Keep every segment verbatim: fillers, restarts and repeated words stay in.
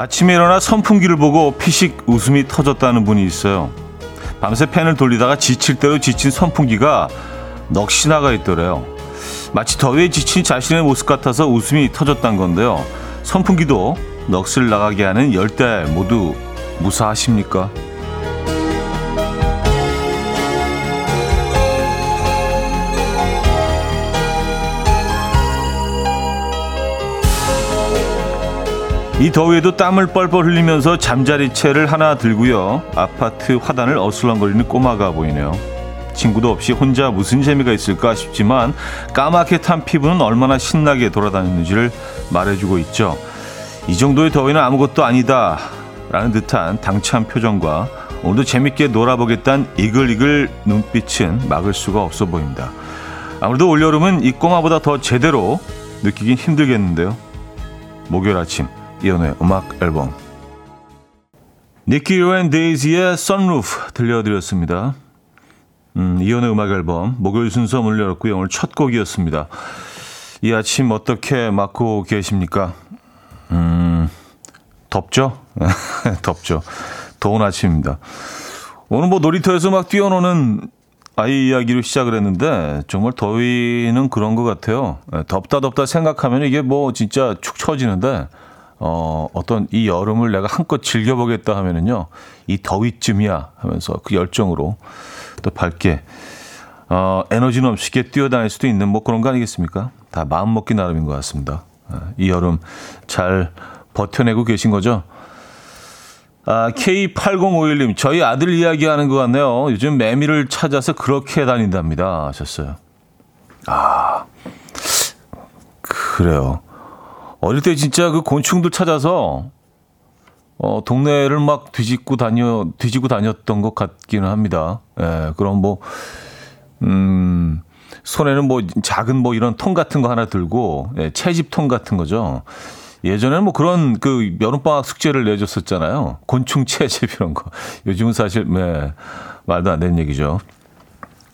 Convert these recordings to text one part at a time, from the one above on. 아침에 일어나 선풍기를 보고 피식 웃음이 터졌다는 분이 있어요. 밤새 팬을 돌리다가 지칠 대로 지친 선풍기가 넋이 나가 있더래요. 마치 더위에 지친 자신의 모습 같아서 웃음이 터졌단 건데요. 선풍기도 넋을 나가게 하는 열대 모두 무사하십니까? 이 더위에도 땀을 뻘뻘 흘리면서 잠자리채를 하나 들고요. 아파트 화단을 어슬렁거리는 꼬마가 보이네요. 친구도 없이 혼자 무슨 재미가 있을까 싶지만 까맣게 탄 피부는 얼마나 신나게 돌아다니는지를 말해주고 있죠. 이 정도의 더위는 아무것도 아니다 라는 듯한 당찬 표정과 오늘도 재밌게 놀아보겠다는 이글이글 눈빛은 막을 수가 없어 보입니다. 아무래도 올여름은 이 꼬마보다 더 제대로 느끼긴 힘들겠는데요. 목요일 아침 이현우의 음악 앨범 니키 유앤 데이지의 선루프 들려드렸습니다. 음, 이현우의 음악 앨범 목요일 순서 문을 열었고요. 오늘 첫 곡이었습니다. 이 아침 어떻게 맞고 계십니까? 음, 덥죠? 덥죠. 더운 아침입니다. 오늘 뭐 놀이터에서 막 뛰어노는 아이 이야기로 시작을 했는데 정말 더위는 그런 것 같아요. 덥다 덥다 생각하면 이게 뭐 진짜 축 처지는데 어, 어떤 이 여름을 내가 한껏 즐겨보겠다 하면은요, 이 더위쯤이야 하면서 그 열정으로 또 밝게, 어, 에너지 넘치게 뛰어다닐 수도 있는 뭐 그런 거 아니겠습니까? 다 마음 먹기 나름인 것 같습니다. 이 여름 잘 버텨내고 계신 거죠? 아, 케이 팔공오일 님, 저희 아들 이야기 하는 것 같네요. 요즘 매미를 찾아서 그렇게 다닌답니다. 하셨어요. 아, 그래요. 어릴 때 진짜 그 곤충들 찾아서 어, 동네를 막 뒤집고 다녀 뒤지고 다녔던 것 같기는 합니다. 예, 그럼 뭐 음, 손에는 뭐 작은 뭐 이런 통 같은 거 하나 들고 예, 채집통 같은 거죠. 예전에는 뭐 그런 그 여름방학 숙제를 내줬었잖아요. 곤충 채집 이런 거. 요즘은 사실 예, 말도 안 되는 얘기죠.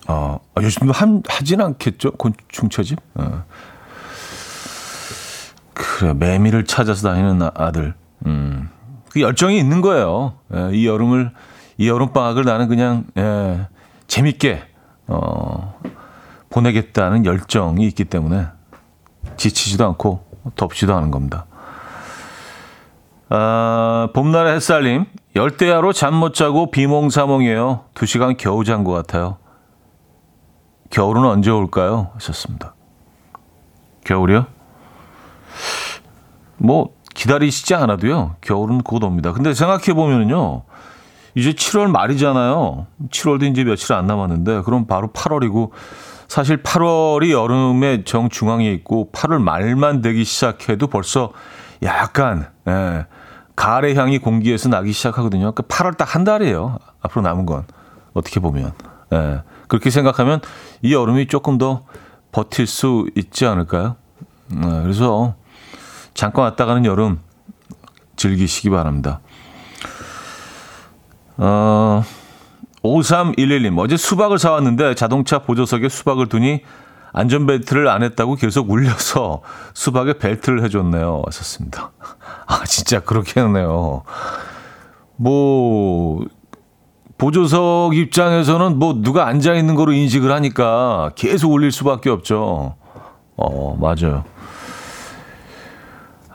어, 요즘도 한 하진 않겠죠. 곤충 채집. 예. 그래, 매미를 찾아서 다니는 아들. 음. 그 열정이 있는 거예요. 예, 이 여름을, 이 여름방학을 나는 그냥, 예, 재밌게, 어, 보내겠다는 열정이 있기 때문에 지치지도 않고 덥지도 않은 겁니다. 아, 봄날의 햇살님, 열대야로 잠 못 자고 비몽사몽이에요. 두 시간 겨우 잔 것 같아요. 겨울은 언제 올까요? 하셨습니다. 겨울이요? 뭐 기다리시지 않아도요. 겨울은 곧 옵니다. 근데 생각해 보면은요. 이제 칠월 말이잖아요. 칠월도 이제 며칠 안 남았는데 그럼 바로 팔월이고 사실 팔월이 여름의 정중앙에 있고 팔월 말만 되기 시작해도 벌써 약간 예, 가을의 향이 공기에서 나기 시작하거든요. 그러니까 팔월 딱 한 달이에요. 앞으로 남은 건 어떻게 보면 예, 그렇게 생각하면 이 여름이 조금 더 버틸 수 있지 않을까요? 예, 그래서 잠깐 왔다 가는 여름 즐기시기 바랍니다. 어, 오삼일일 님, 어제 수박을 사왔는데 자동차 보조석에 수박을 두니 안전벨트를 안 했다고 계속 울려서 수박에 벨트를 해줬네요. 왔었습니다. 아, 진짜 그렇게 했네요. 뭐, 보조석 입장에서는 뭐 누가 앉아있는 거로 인식을 하니까 계속 울릴 수밖에 없죠. 어, 맞아요.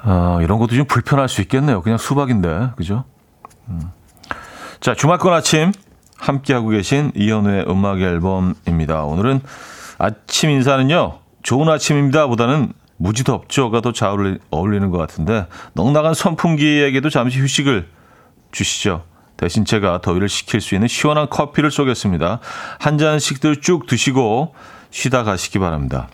어, 이런 것도 좀 불편할 수 있겠네요. 그냥 수박인데, 그죠? 음. 자, 주말권 아침 함께하고 계신 이현우의 음악 앨범입니다. 오늘은 아침 인사는요, 좋은 아침입니다 보다는 무지 덥죠가 더 잘 어울리는 것 같은데 넉넉한 선풍기에게도 잠시 휴식을 주시죠. 대신 제가 더위를 식힐 수 있는 시원한 커피를 쏘겠습니다. 한 잔씩들 쭉 드시고 쉬다 가시기 바랍니다.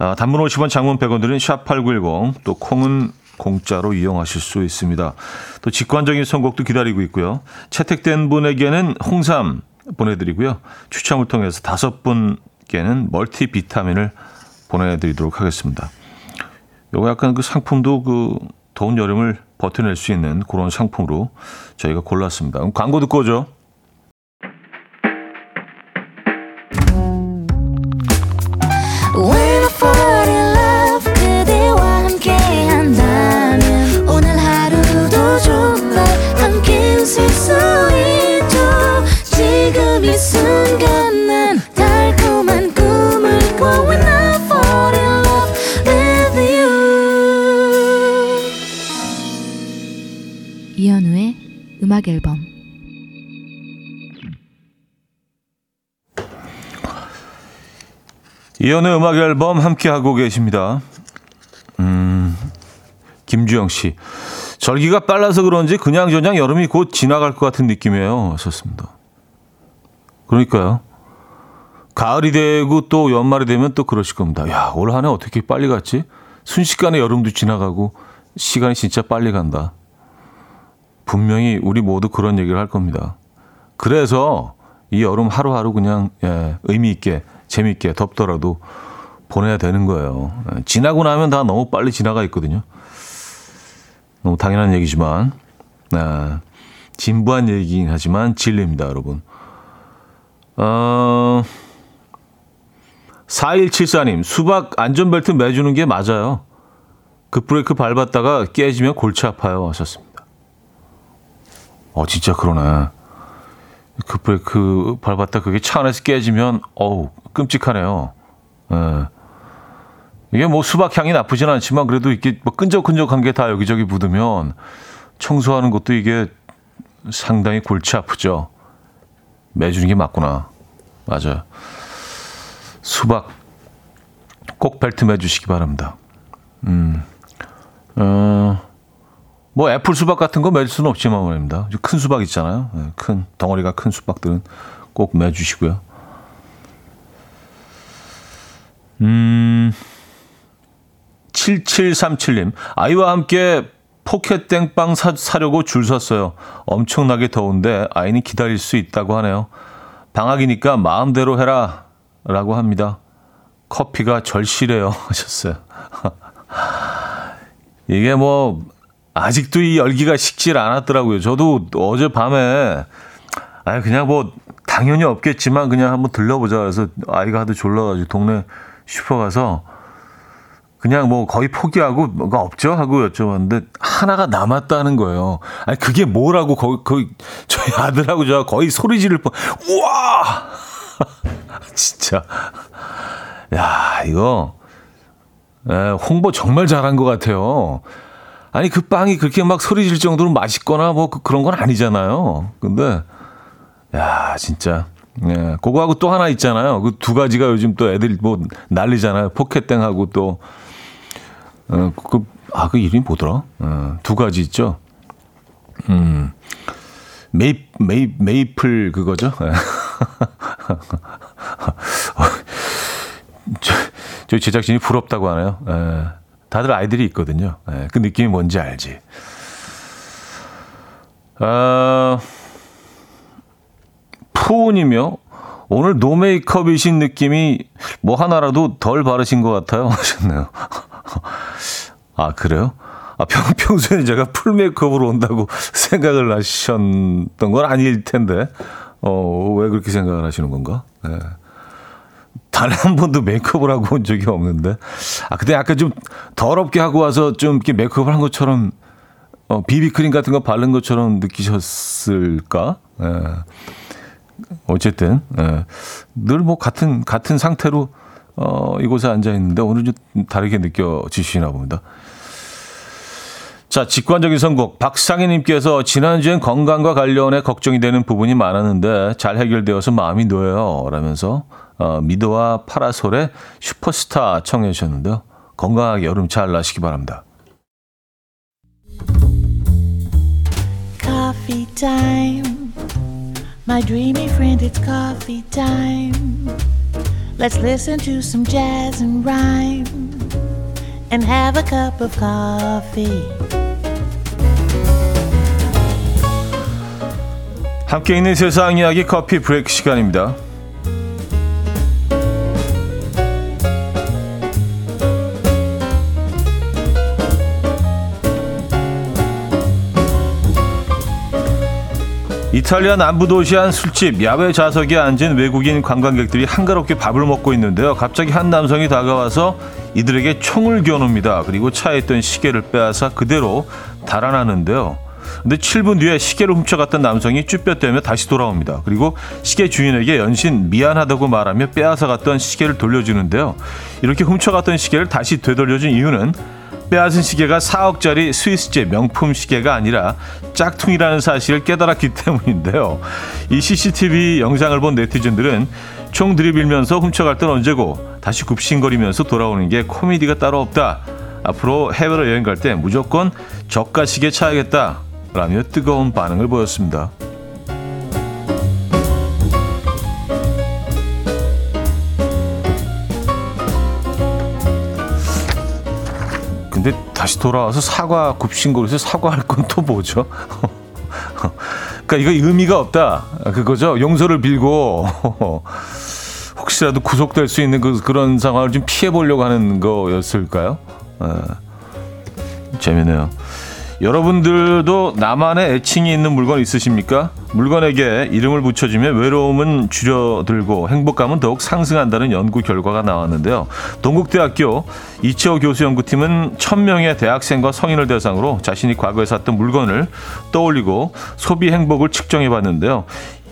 아, 단문 오십 원, 장문 백 원 들은 샵 팔구일공, 또 콩은 공짜로 이용하실 수 있습니다. 또 직관적인 선곡도 기다리고 있고요. 채택된 분에게는 홍삼 보내드리고요. 추첨을 통해서 다섯 분께는 멀티 비타민을 보내드리도록 하겠습니다. 요거 약간 그 상품도 그 더운 여름을 버텨낼 수 있는 그런 상품으로 저희가 골랐습니다. 그럼 광고 듣고 오죠. fall in love 그대와 함께한다면 오늘 하루 음악 앨범. 이현우의 음악 앨범 함께하고 계십니다. 음, 김주영 씨. 절기가 빨라서 그런지 그냥저냥 여름이 곧 지나갈 것 같은 느낌이에요. 썼습니다. 그러니까요. 가을이 되고 또 연말이 되면 또 그러실 겁니다. 야, 올 한 해 어떻게 빨리 갔지? 순식간에 여름도 지나가고 시간이 진짜 빨리 간다. 분명히 우리 모두 그런 얘기를 할 겁니다. 그래서 이 여름 하루하루 그냥 예, 의미 있게 재미있게 덥더라도 보내야 되는 거예요. 예, 지나고 나면 다 너무 빨리 지나가 있거든요. 너무 당연한 얘기지만 예, 진부한 얘기긴 하지만 진리입니다, 여러분. 어, 사일칠사 님, 수박 안전벨트 매주는 게 맞아요. 급브레이크 밟았다가 깨지면 골치 아파요. 하셨습니다. 어, 진짜 그러네. 급브레이크 밟았다 그게 차 안에서 깨지면 어우 끔찍하네요. 예. 이게 뭐 수박 향이 나쁘진 않지만 그래도 이게 뭐 끈적끈적한 게 다 여기저기 묻으면 청소하는 것도 이게 상당히 골치 아프죠. 매주는 게 맞구나. 맞아요. 수박 꼭 벨트 매주시기 바랍니다. 음. 어. 뭐 애플 수박 같은 거 매줄 수는 없지만 말입니다. 큰 수박 있잖아요. 큰 덩어리가 큰 수박들은 꼭 매주시고요. 음, 칠칠삼칠 님. 아이와 함께 포켓 땡빵 사, 사려고 줄 섰어요. 엄청나게 더운데 아이는 기다릴 수 있다고 하네요. 방학이니까 마음대로 해라 라고 합니다. 커피가 절실해요 하셨어요. 이게 뭐 아직도 이 열기가 식질 않았더라고요. 저도 어젯밤에 아니 그냥 뭐 당연히 없겠지만 그냥 한번 들러보자 그래서 아이가 하도 졸라가지고 동네 슈퍼 가서 그냥 뭐 거의 포기하고 뭐가 없죠 하고 여쭤봤는데 하나가 남았다는 거예요. 아니 그게 뭐라고 거의, 거의 저희 아들하고 저 거의 소리 지를 뻔. 우와 진짜 야 이거 에, 홍보 정말 잘한 것 같아요. 아니 그 빵이 그렇게 막 소리 질 정도로 맛있거나 뭐 그, 그런 건 아니잖아요. 근데 야 진짜 예, 그거하고 또 하나 있잖아요. 그 두 가지가 요즘 또 애들 뭐 난리잖아요. 포켓땡하고 또 어, 그, 아, 그 이름이 뭐더라? 어, 두 가지 있죠. 음, 메이 메이 메이플 그거죠. 저, 저희 제작진이 부럽다고 하네요. 예. 다들 아이들이 있거든요. 네, 그 느낌이 뭔지 알지. 어, 푸우님이요. 오늘 노메이크업이신 느낌이 뭐 하나라도 덜 바르신 것 같아요. 하셨네요. 아, 그래요? 아, 평, 평소에 제가 풀메이크업으로 온다고 생각을 하셨던 건 아닐 텐데. 어, 왜 그렇게 생각을 하시는 건가? 네. 단 한 번도 메이크업을 하고 온 적이 없는데. 아, 근데 약간 좀 더럽게 하고 와서 좀 이렇게 메이크업을 한 것처럼, 어, 비비크림 같은 거 바른 것처럼 느끼셨을까? 예. 어쨌든, 예. 늘 뭐 같은, 같은 상태로, 어, 이곳에 앉아있는데 오늘 좀 다르게 느껴지시나 봅니다. 자, 직관적인 선곡. 박상희님께서 지난주엔 건강과 관련해 걱정이 되는 부분이 많았는데 잘 해결되어서 마음이 놓여요. 라면서 어, 미도와 파라솔의 슈퍼스타 청해 주셨는데요. 건강하게 여름 잘 나시기 바랍니다. Coffee time. My dreamy friend, it's coffee time. Let's listen to some jazz and rhyme and have a cup of coffee. 함께 있는 세상 이야기 커피 브레이크 시간입니다. 이탈리아 남부 도시 한 술집 야외 좌석에 앉은 외국인 관광객들이 한가롭게 밥을 먹고 있는데요. 갑자기 한 남성이 다가와서 이들에게 총을 겨눕니다. 그리고 차에 있던 시계를 빼앗아 그대로 달아나는데요. 근데 칠 분 뒤에 시계를 훔쳐갔던 남성이 쭈뼛대며 다시 돌아옵니다. 그리고 시계 주인에게 연신 미안하다고 말하며 빼앗아갔던 시계를 돌려주는데요. 이렇게 훔쳐갔던 시계를 다시 되돌려준 이유는 빼앗은 시계가 사억짜리 스위스제 명품 시계가 아니라 짝퉁이라는 사실을 깨달았기 때문인데요. 이 씨씨티비 영상을 본 네티즌들은 총 들이밀면서 훔쳐갈 땐 언제고 다시 굽신거리면서 돌아오는 게 코미디가 따로 없다. 앞으로 해외로 여행 갈 때 무조건 저가 시계 차야겠다. 라며 뜨거운 반응을 보였습니다. 근데 다시 돌아와서 사과 굽신거리에서 사과할 건 또 뭐죠? 그러니까 이거 의미가 없다 그거죠. 용서를 빌고 혹시라도 구속될 수 있는 그, 그런 상황을 좀 피해보려고 하는 거였을까요? 에, 재미네요. 여러분들도 나만의 애칭이 있는 물건 있으십니까? 물건에게 이름을 붙여주면 외로움은 줄어들고 행복감은 더욱 상승한다는 연구 결과가 나왔는데요. 동국대학교 이채호 교수 연구팀은 천 명의 대학생과 성인을 대상으로 자신이 과거에 샀던 물건을 떠올리고 소비 행복을 측정해봤는데요.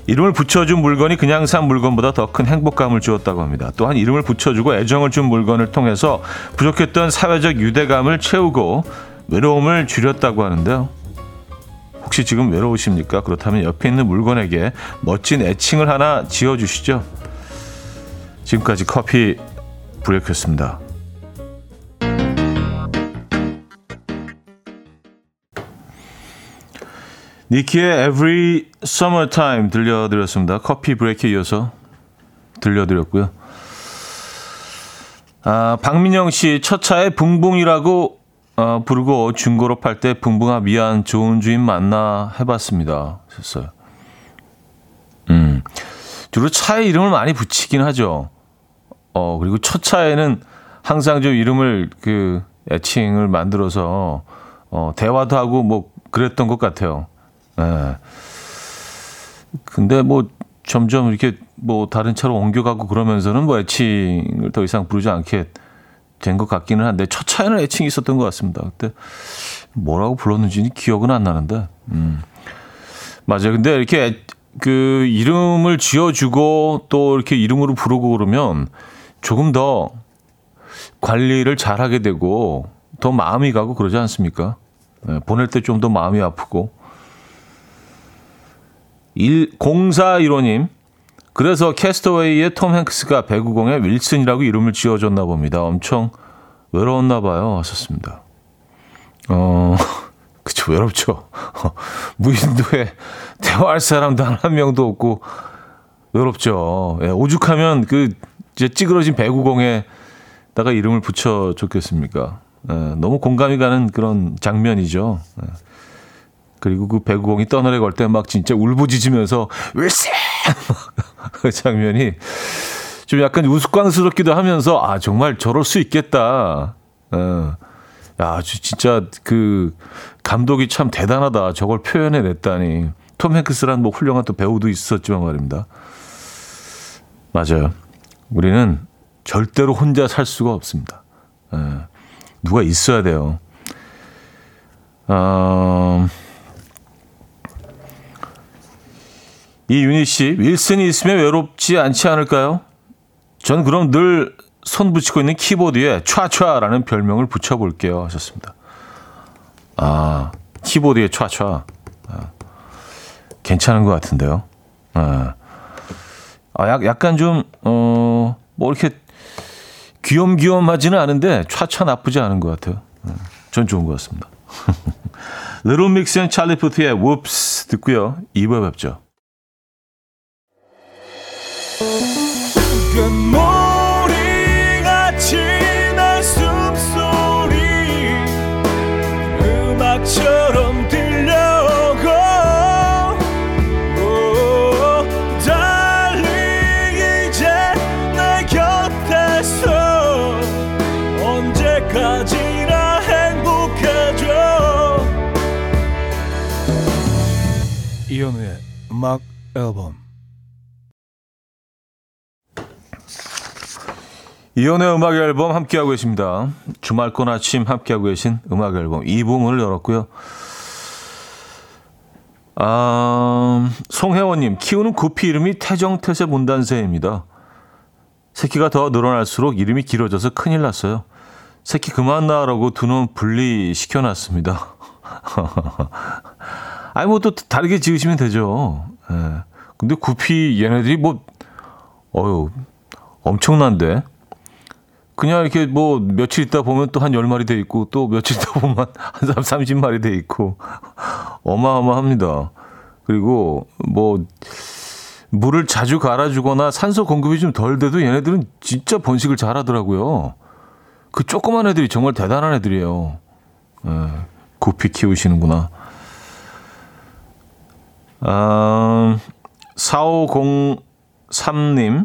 이름을 붙여준 물건이 그냥 산 물건보다 더 큰 행복감을 주었다고 합니다. 또한 이름을 붙여주고 애정을 준 물건을 통해서 부족했던 사회적 유대감을 채우고 외로움을 줄였다고 하는데요. 혹시 지금 외로우십니까? 그렇다면 옆에 있는 물건에게 멋진 애칭을 하나 지어주시죠. 지금까지 커피 브레이크였습니다. 니키의 Every Summertime 들려드렸습니다. 커피 브레이크에 이어서 들려드렸고요. 아, 박민영 씨, 첫 차에 붕붕이라고 어, 부르고 중고로 팔 때 붕붕아 미안 좋은 주인 만나 해봤습니다. 했어요. 음, 주로 차에 이름을 많이 붙이긴 하죠. 어 그리고 첫 차에는 항상 좀 이름을 그 애칭을 만들어서 어, 대화도 하고 뭐 그랬던 것 같아요. 예. 근데 뭐 점점 이렇게 뭐 다른 차로 옮겨가고 그러면서는 뭐 애칭을 더 이상 부르지 않게 된 것 같기는 한데 첫 차에는 애칭이 있었던 것 같습니다. 그때 뭐라고 불렀는지 기억은 안 나는데 음. 맞아요. 근데 이렇게 애, 그 이름을 지어주고 또 이렇게 이름으로 부르고 그러면 조금 더 관리를 잘하게 되고 더 마음이 가고 그러지 않습니까? 네, 보낼 때 좀 더 마음이 아프고. 공사일호님 그래서 캐스터웨이의 톰 행크스가 배구공에 윌슨이라고 이름을 지어줬나 봅니다. 엄청 외로웠나 봐요. 하셨습니다. 어, 그쵸, 외롭죠. 무인도에 대화할 사람도 한, 한 명도 없고 외롭죠. 예, 오죽하면 그 이제 찌그러진 배구공에다가 이름을 붙여줬겠습니까? 예, 너무 공감이 가는 그런 장면이죠. 예. 그리고 그 배구공이 떠나려 걸 때 막 진짜 울부짖으면서 윌슨! 그 장면이 좀 약간 우스꽝스럽기도 하면서 아 정말 저럴 수 있겠다. 어. 야 진짜 그 감독이 참 대단하다. 저걸 표현해냈다니. 톰 행크스란 뭐 훌륭한 또 배우도 있었지만 말입니다. 맞아요. 우리는 절대로 혼자 살 수가 없습니다. 에. 누가 있어야 돼요. 어... 이윤희 씨, 윌슨이 있으면 외롭지 않지 않을까요? 전 그럼 늘 손 붙이고 있는 키보드에 촤촤라는 별명을 붙여볼게요. 하셨습니다. 아, 키보드에 촤촤. 아, 괜찮은 것 같은데요. 아, 약, 약간 좀, 어, 뭐 이렇게 귀염귀염하지는 않은데 촤촤 나쁘지 않은 것 같아요. 아, 전 좋은 것 같습니다. 르론 믹스 앤 찰리 푸트의 Whoops 듣고요. 이 부에 뵙죠. 머리같이 날 숨소리 음악처럼 들려오고 달리 이제 내 곁에서 언제까지나 행복해져 이현우의 음악 앨범 이혼의 음악 앨범 함께하고 계십니다. 주말권 아침 함께하고 계신 음악 앨범 이 부 문을 열었고요. 아, 송혜원님, 키우는 구피 이름이 태정태세 문단새입니다. 새끼가 더 늘어날수록 이름이 길어져서 큰일 났어요. 새끼 그만 낳으라고 두 놈 분리시켜놨습니다. 아니, 뭐 또 다르게 지으시면 되죠. 예. 근데 구피 얘네들이 뭐, 어휴, 엄청난데. 그냥 이렇게 뭐 며칠 있다 보면 또 한 열 마리 돼 있고, 또 며칠 있다 보면 한 삼십 마리 돼 있고, 어마어마합니다. 그리고 뭐, 물을 자주 갈아주거나 산소 공급이 좀 덜 돼도 얘네들은 진짜 번식을 잘 하더라고요. 그 조그만 애들이 정말 대단한 애들이에요. 예, 구피 키우시는구나. 아, 사오공삼 님.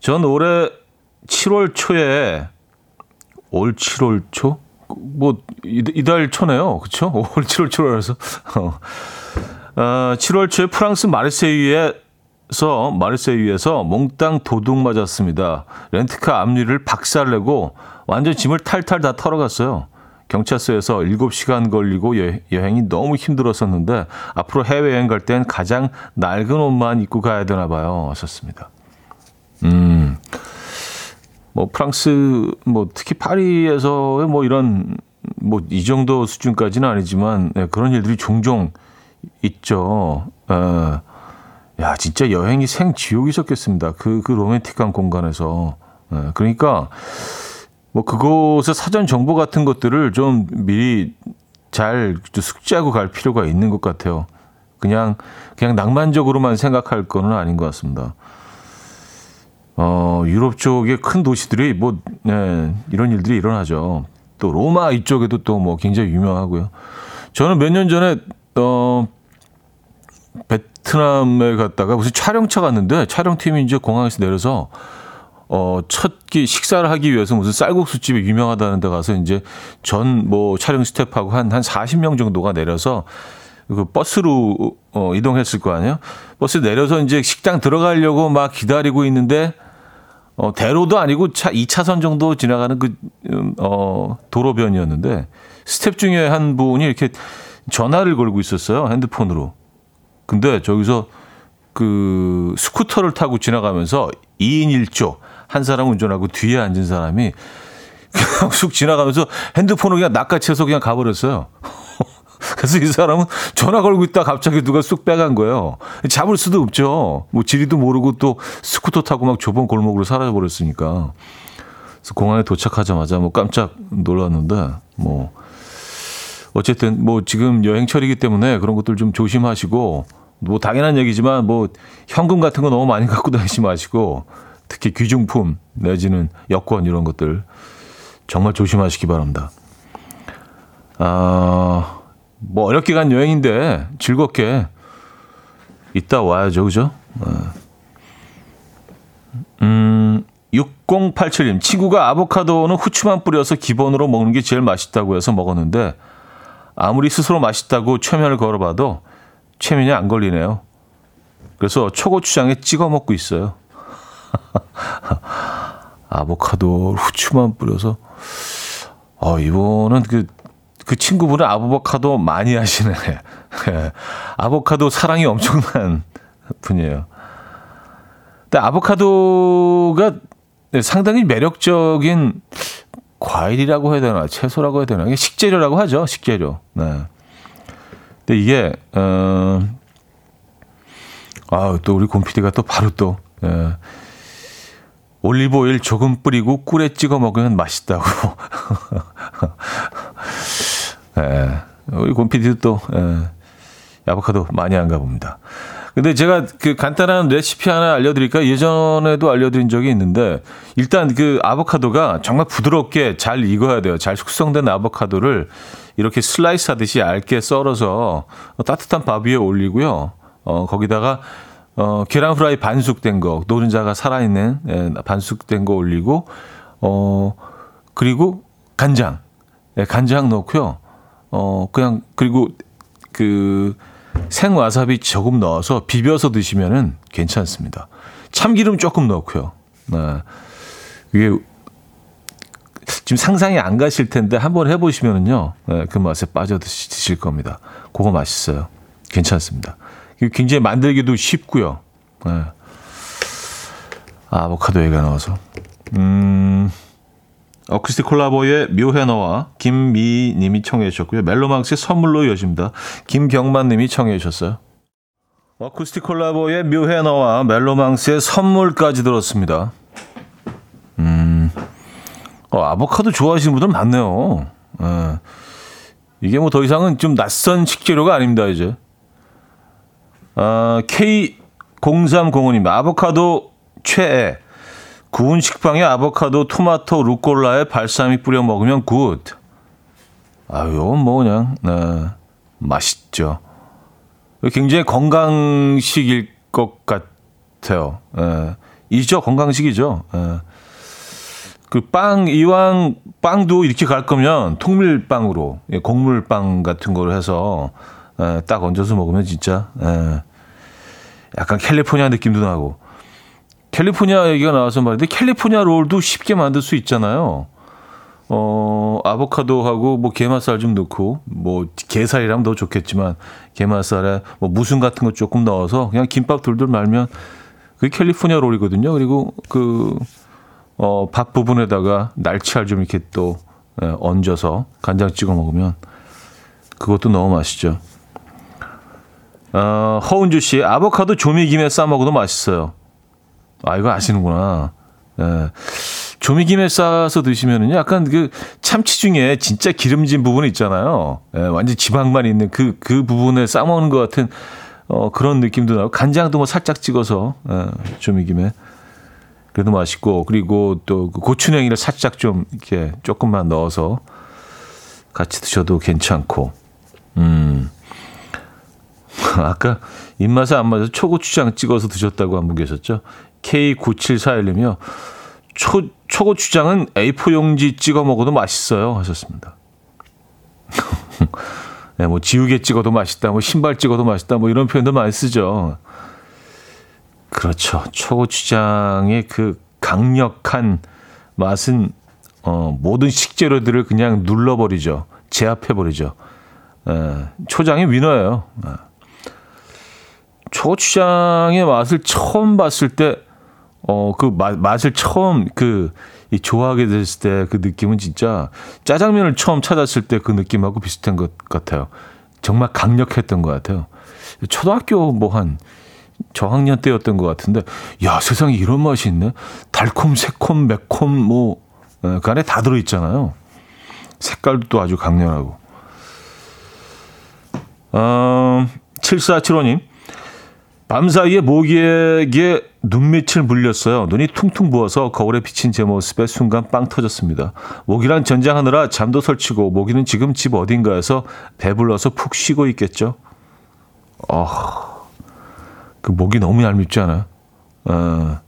전 올해 칠월 초에, 올 칠월 초? 뭐, 이달 초네요. 그쵸? 올 칠월 초라서. 어, 칠월 초에 프랑스 마르세유에서, 마르세유에서 몽땅 도둑 맞았습니다. 렌트카 앞유리를 박살내고 완전 짐을 탈탈 다 털어갔어요. 경찰서에서 일곱 시간 걸리고 여행이 너무 힘들었었는데 앞으로 해외여행 갈 땐 가장 낡은 옷만 입고 가야 되나 봐요. 왔었습니다. 음, 뭐 프랑스, 뭐 특히 파리에서의 뭐 이런 뭐 이 정도 수준까지는 아니지만 예, 그런 일들이 종종 있죠. 예. 야, 진짜 여행이 생지옥이셨겠습니다. 그, 그 로맨틱한 공간에서. 예, 그러니까 뭐 그곳의 사전 정보 같은 것들을 좀 미리 잘 숙지하고 갈 필요가 있는 것 같아요. 그냥 그냥 낭만적으로만 생각할 거는 아닌 것 같습니다. 어, 유럽 쪽의 큰 도시들이 뭐 예, 이런 일들이 일어나죠. 또 로마 이쪽에도 또 뭐 굉장히 유명하고요. 저는 몇 년 전에 어, 베트남에 갔다가 무슨 촬영차 갔는데 촬영팀이 이제 공항에서 내려서 어, 첫 끼 식사를 하기 위해서 무슨 쌀국수집이 유명하다는 데 가서 이제 전 뭐 촬영 스태프하고 한, 한 사십 명 정도가 내려서 그 버스로 어, 이동했을 거 아니에요? 버스 내려서 이제 식당 들어가려고 막 기다리고 있는데 어, 대로도 아니고 차 이 차선 정도 지나가는 그, 음, 어, 도로변이었는데 스태프 중에 한 분이 이렇게 전화를 걸고 있었어요. 핸드폰으로. 근데 저기서 그 스쿠터를 타고 지나가면서 이인 일조 한 사람 운전하고 뒤에 앉은 사람이 그냥 쑥 지나가면서 핸드폰을 그냥 낚아채서 그냥 가버렸어요. 그래서 이 사람은 전화 걸고 있다 갑자기 누가 쑥 빼간 거예요. 잡을 수도 없죠. 뭐 지리도 모르고 또 스쿠터 타고 막 좁은 골목으로 사라져버렸으니까. 그래서 공항에 도착하자마자 뭐 깜짝 놀랐는데 뭐 어쨌든 뭐 지금 여행철이기 때문에 그런 것들 좀 조심하시고 뭐 당연한 얘기지만 뭐 현금 같은 거 너무 많이 갖고 다니지 마시고 특히 귀중품 내지는 여권 이런 것들 정말 조심하시기 바랍니다. 아, 뭐 어렵게 간 여행인데 즐겁게 이따 와야죠, 그죠? 음, 육공팔칠 님 친구가 아보카도는 후추만 뿌려서 기본으로 먹는 게 제일 맛있다고 해서 먹었는데 아무리 스스로 맛있다고 최면을 걸어봐도 최면이 안 걸리네요. 그래서 초고추장에 찍어 먹고 있어요. 아보카도 후추만 뿌려서 어 이거는 그, 그 친구분은 아보카도 많이 하시네. 아보카도 사랑이 엄청난 분이에요. 근데 아보카도가 상당히 매력적인 과일이라고 해야 되나 채소라고 해야 되나 식재료라고 하죠. 식재료. 네. 근데 이게 어, 아, 또 우리 곰피디가 또 바로 또 예. 올리브오일 조금 뿌리고 꿀에 찍어 먹으면 맛있다고. 예, 우리 곰피디도 또 예, 아보카도 많이 안가 봅니다. 근데 제가 그 간단한 레시피 하나 알려드릴까요? 예전에도 알려드린 적이 있는데 일단 그 아보카도가 정말 부드럽게 잘 익어야 돼요. 잘 숙성된 아보카도를 이렇게 슬라이스 하듯이 얇게 썰어서 따뜻한 밥 위에 올리고요. 어, 거기다가 어, 계란 후라이 반숙된 거, 노른자가 살아있는 예, 반숙된 거 올리고, 어, 그리고 간장, 예, 간장 넣고요. 어, 그냥, 그리고 그 생와사비 조금 넣어서 비벼서 드시면은 괜찮습니다. 참기름 조금 넣고요. 네. 이게 지금 상상이 안 가실 텐데 한번 해보시면은요. 네, 그 맛에 빠져 드실 겁니다. 그거 맛있어요. 괜찮습니다. 굉장히 만들기도 쉽고요. 네. 아보카도 얘가 나와서. 음, 어쿠스틱 콜라보의 묘해너와 김미 님이 청해 주셨고요. 멜로망스의 선물로 이어집니다. 김경만 님이 청해 주셨어요. 어쿠스틱 콜라보의 묘해너와 멜로망스의 선물까지 들었습니다. 음, 어, 아보카도 좋아하시는 분들 많네요. 예. 이게 뭐 더 이상은 좀 낯선 식재료가 아닙니다, 이제. 아, 케이 공삼공오 님, 아보카도 최애. 구운 식빵에 아보카도, 토마토, 루꼴라에 발사믹 뿌려 먹으면 굿. 아유, 이건 뭐 그냥, 네, 맛있죠. 굉장히 건강식일 것 같아요. 네, 이죠? 건강식이죠. 네. 그 빵, 이왕 빵도 이렇게 갈 거면 통밀빵으로, 곡물빵 같은 거를 해서 네, 딱 얹어서 먹으면 진짜 네, 약간 캘리포니아 느낌도 나고. 캘리포니아 얘기가 나와서 말인데 캘리포니아 롤도 쉽게 만들 수 있잖아요. 어, 아보카도하고 뭐 게맛살 좀 넣고 뭐 게살이라면 더 좋겠지만 게맛살에 뭐 무순 같은 거 조금 넣어서 그냥 김밥 돌돌 말면 그게 캘리포니아 롤이거든요. 그리고 그 어, 밥 부분에다가 날치알 좀 이렇게 또 예, 얹어서 간장 찍어 먹으면 그것도 너무 맛있죠. 어, 허은주 씨, 아보카도 조미김에 싸 먹어도 맛있어요. 아, 이거 아시는구나. 예. 조미김에 싸서 드시면은요, 약간 그 참치 중에 진짜 기름진 부분이 있잖아요. 예, 완전 지방만 있는 그, 그 부분에 싸먹는 것 같은 어, 그런 느낌도 나고, 간장도 뭐 살짝 찍어서, 예, 조미김에. 그래도 맛있고, 그리고 또 고추냉이를 살짝 좀 이렇게 조금만 넣어서 같이 드셔도 괜찮고, 음. 아까 입맛에 안 맞아서 초고추장 찍어서 드셨다고 한 분 계셨죠? 케이 구칠사일 님이요. 초, 초고추장은 에이포 용지 찍어 먹어도 맛있어요. 하셨습니다. 네, 뭐, 지우개 찍어도 맛있다, 뭐, 신발 찍어도 맛있다, 뭐, 이런 표현도 많이 쓰죠. 그렇죠. 초고추장의 그 강력한 맛은, 어, 모든 식재료들을 그냥 눌러버리죠. 제압해버리죠. 에, 초장이 위너예요. 에. 초고추장의 맛을 처음 봤을 때, 어, 그 맛, 맛을 처음 그, 이 좋아하게 됐을 때 그 느낌은 진짜 짜장면을 처음 찾았을 때 그 느낌하고 비슷한 것 같아요. 정말 강력했던 것 같아요. 초등학교 뭐 한 저학년 때였던 것 같은데, 야, 세상에 이런 맛이 있네. 달콤, 새콤, 매콤, 뭐, 에, 그 안에 다 들어있잖아요. 색깔도 또 아주 강렬하고. 어, 칠사칠오 님. 밤사이에 모기에게 눈밑을 물렸어요. 눈이 퉁퉁 부어서 거울에 비친 제 모습에 순간 빵 터졌습니다. 모기랑 전쟁하느라 잠도 설치고 모기는 지금 집 어딘가에서 배불러서 푹 쉬고 있겠죠. 어, 그 모기 너무 얄밉지 않아요? 어,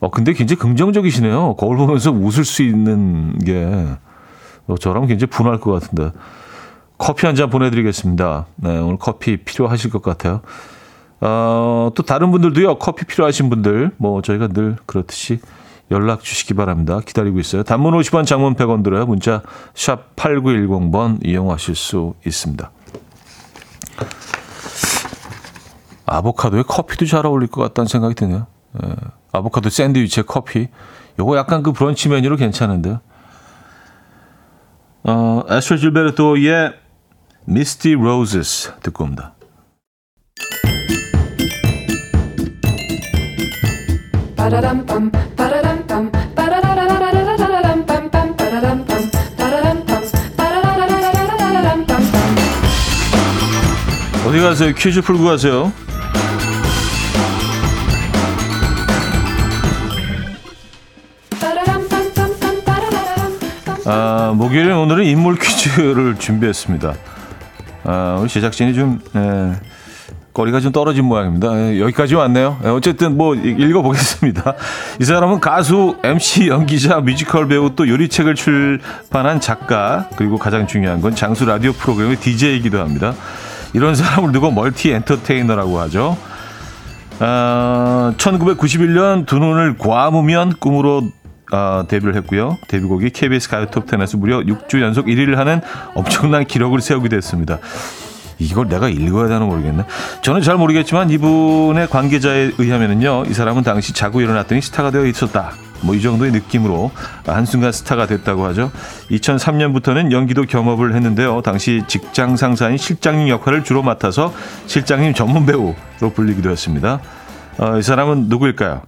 어, 근데 굉장히 긍정적이시네요. 거울 보면서 웃을 수 있는 게 어, 저라면 굉장히 분할 것 같은데. 커피 한 잔 보내드리겠습니다. 네, 오늘 커피 필요하실 것 같아요. 어, 또 다른 분들도요, 커피 필요하신 분들, 뭐, 저희가 늘 그렇듯이 연락 주시기 바랍니다. 기다리고 있어요. 단문 오십 원, 장문 백 원 들어요. 문자, 샵 팔구일공 번 이용하실 수 있습니다. 아보카도에 커피도 잘 어울릴 것 같다는 생각이 드네요. 예, 아보카도 샌드위치에 커피. 요거 약간 그 브런치 메뉴로 괜찮은데요. 어, 에스터 질베르토의 미스티 로즈스 듣고 옵니다. 어디 가세요? 퀴즈 풀고 가세요. 아, 목요일 오늘은 인물 퀴즈를 준비했습니다. 아, 우리 제작진이 좀 에... 거리가 좀 떨어진 모양입니다. 여기까지 왔네요. 어쨌든 뭐 읽어보겠습니다. 이 사람은 가수, 엠씨, 연기자, 뮤지컬 배우, 또 요리책을 출판한 작가, 그리고 가장 중요한 건 장수 라디오 프로그램의 디제이이기도 합니다. 이런 사람을 두고 멀티 엔터테이너라고 하죠. 어, 천구백구십일 년 두 눈을 과무면 꿈으로 어, 데뷔를 했고요. 데뷔곡이 케이비에스 가요 톱텐에서 무려 육 주 연속 일 위를 하는 엄청난 기록을 세우기도 했습니다. 이걸 내가 읽어야 되나 모르겠네. 저는 잘 모르겠지만 이분의 관계자에 의하면은요, 이 사람은 당시 자고 일어났더니 스타가 되어 있었다. 뭐 이 정도의 느낌으로 한순간 스타가 됐다고 하죠. 이천삼 년부터는 연기도 겸업을 했는데요. 당시 직장 상사인 실장님 역할을 주로 맡아서 실장님 전문 배우로 불리기도 했습니다. 어, 이 사람은 누구일까요?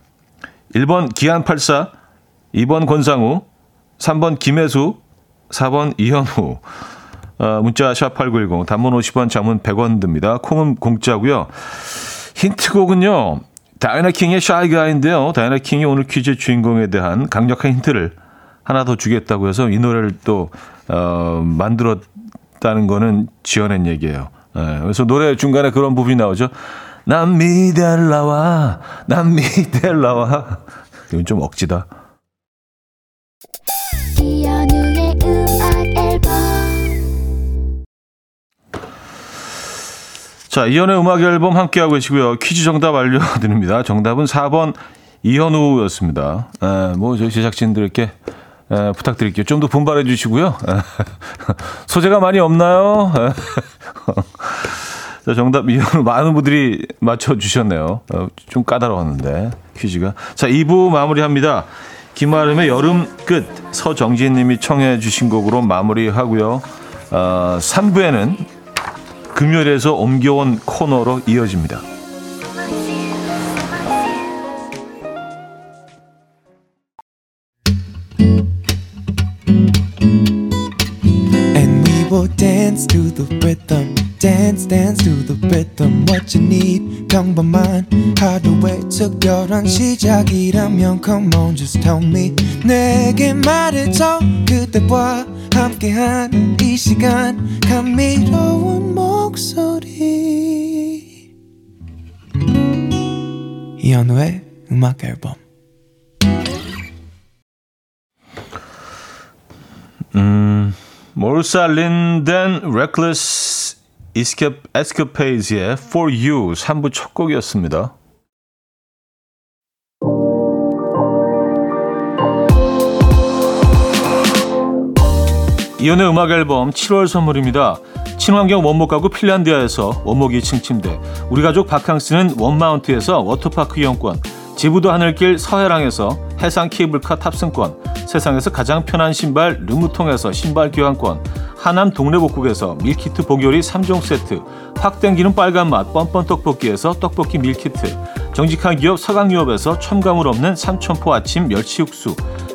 일 번 기안팔사, 이 번 권상우, 삼 번 김혜수, 사 번 이현우. 어, 문자 샵팔구일공, 단문 오십 원, 장문 백 원 듭니다. 콩은 공짜고요. 힌트곡은요, 다이애나 킹의 샤이가인데요. 다이애나 킹이 오늘 퀴즈 주인공에 대한 강력한 힌트를 하나 더 주겠다고 해서 이 노래를 또 어, 만들었다는 거는 지어낸 얘기예요. 예, 그래서 노래 중간에 그런 부분이 나오죠. 난 미델라와, 난 미델라와. 이건 좀 억지다. 이현우의 음악 앨범. 자, 이현우의 음악 앨범 함께하고 계시고요. 퀴즈 정답 알려드립니다. 정답은 사 번 이현우였습니다. 에, 뭐 저희 제작진들께 에, 부탁드릴게요. 좀 더 분발해 주시고요. 에, 소재가 많이 없나요? 에, 자, 정답 이현우. 많은 분들이 맞춰주셨네요. 어, 좀 까다로웠는데 퀴즈가. 자, 이 부 마무리합니다. 김아름의 여름 끝, 서정진 님이 청해 주신 곡으로 마무리하고요. 어, 삼 부에는 금요일에서 옮겨온 코너로 이어집니다. And we will dance to the rhythm. Dance, dance to the rhythm. What you need, 평범한 하루의 특별한 시작이라면 come on, just tell me. 내게 말해줘, 그대와 함께한 이 시간, 감미로운 목소리. 이현우의 음악 앨범. 음, 몰살린 댄 Reckless 에스케페이즈의 For You 삼 부 첫 곡이었습니다. 이온의 음악 앨범 칠월 선물입니다. 친환경 원목 가구 핀란디아에서 원목 이층 침대, 우리 가족 바캉스는 원마운트에서 워터파크 이용권, 지부도 하늘길 서해랑에서 해상 케이블카 탑승권, 세상에서 가장 편한 신발 르무통에서 신발 교환권, 하남 동네복국에서 밀키트 복요리 삼 종 세트, 확 땡기는 빨간맛 뻔뻔 떡볶이에서 떡볶이 밀키트, 정직한 기업 서강유업에서 첨가물 없는 삼천포 아침 멸치육수,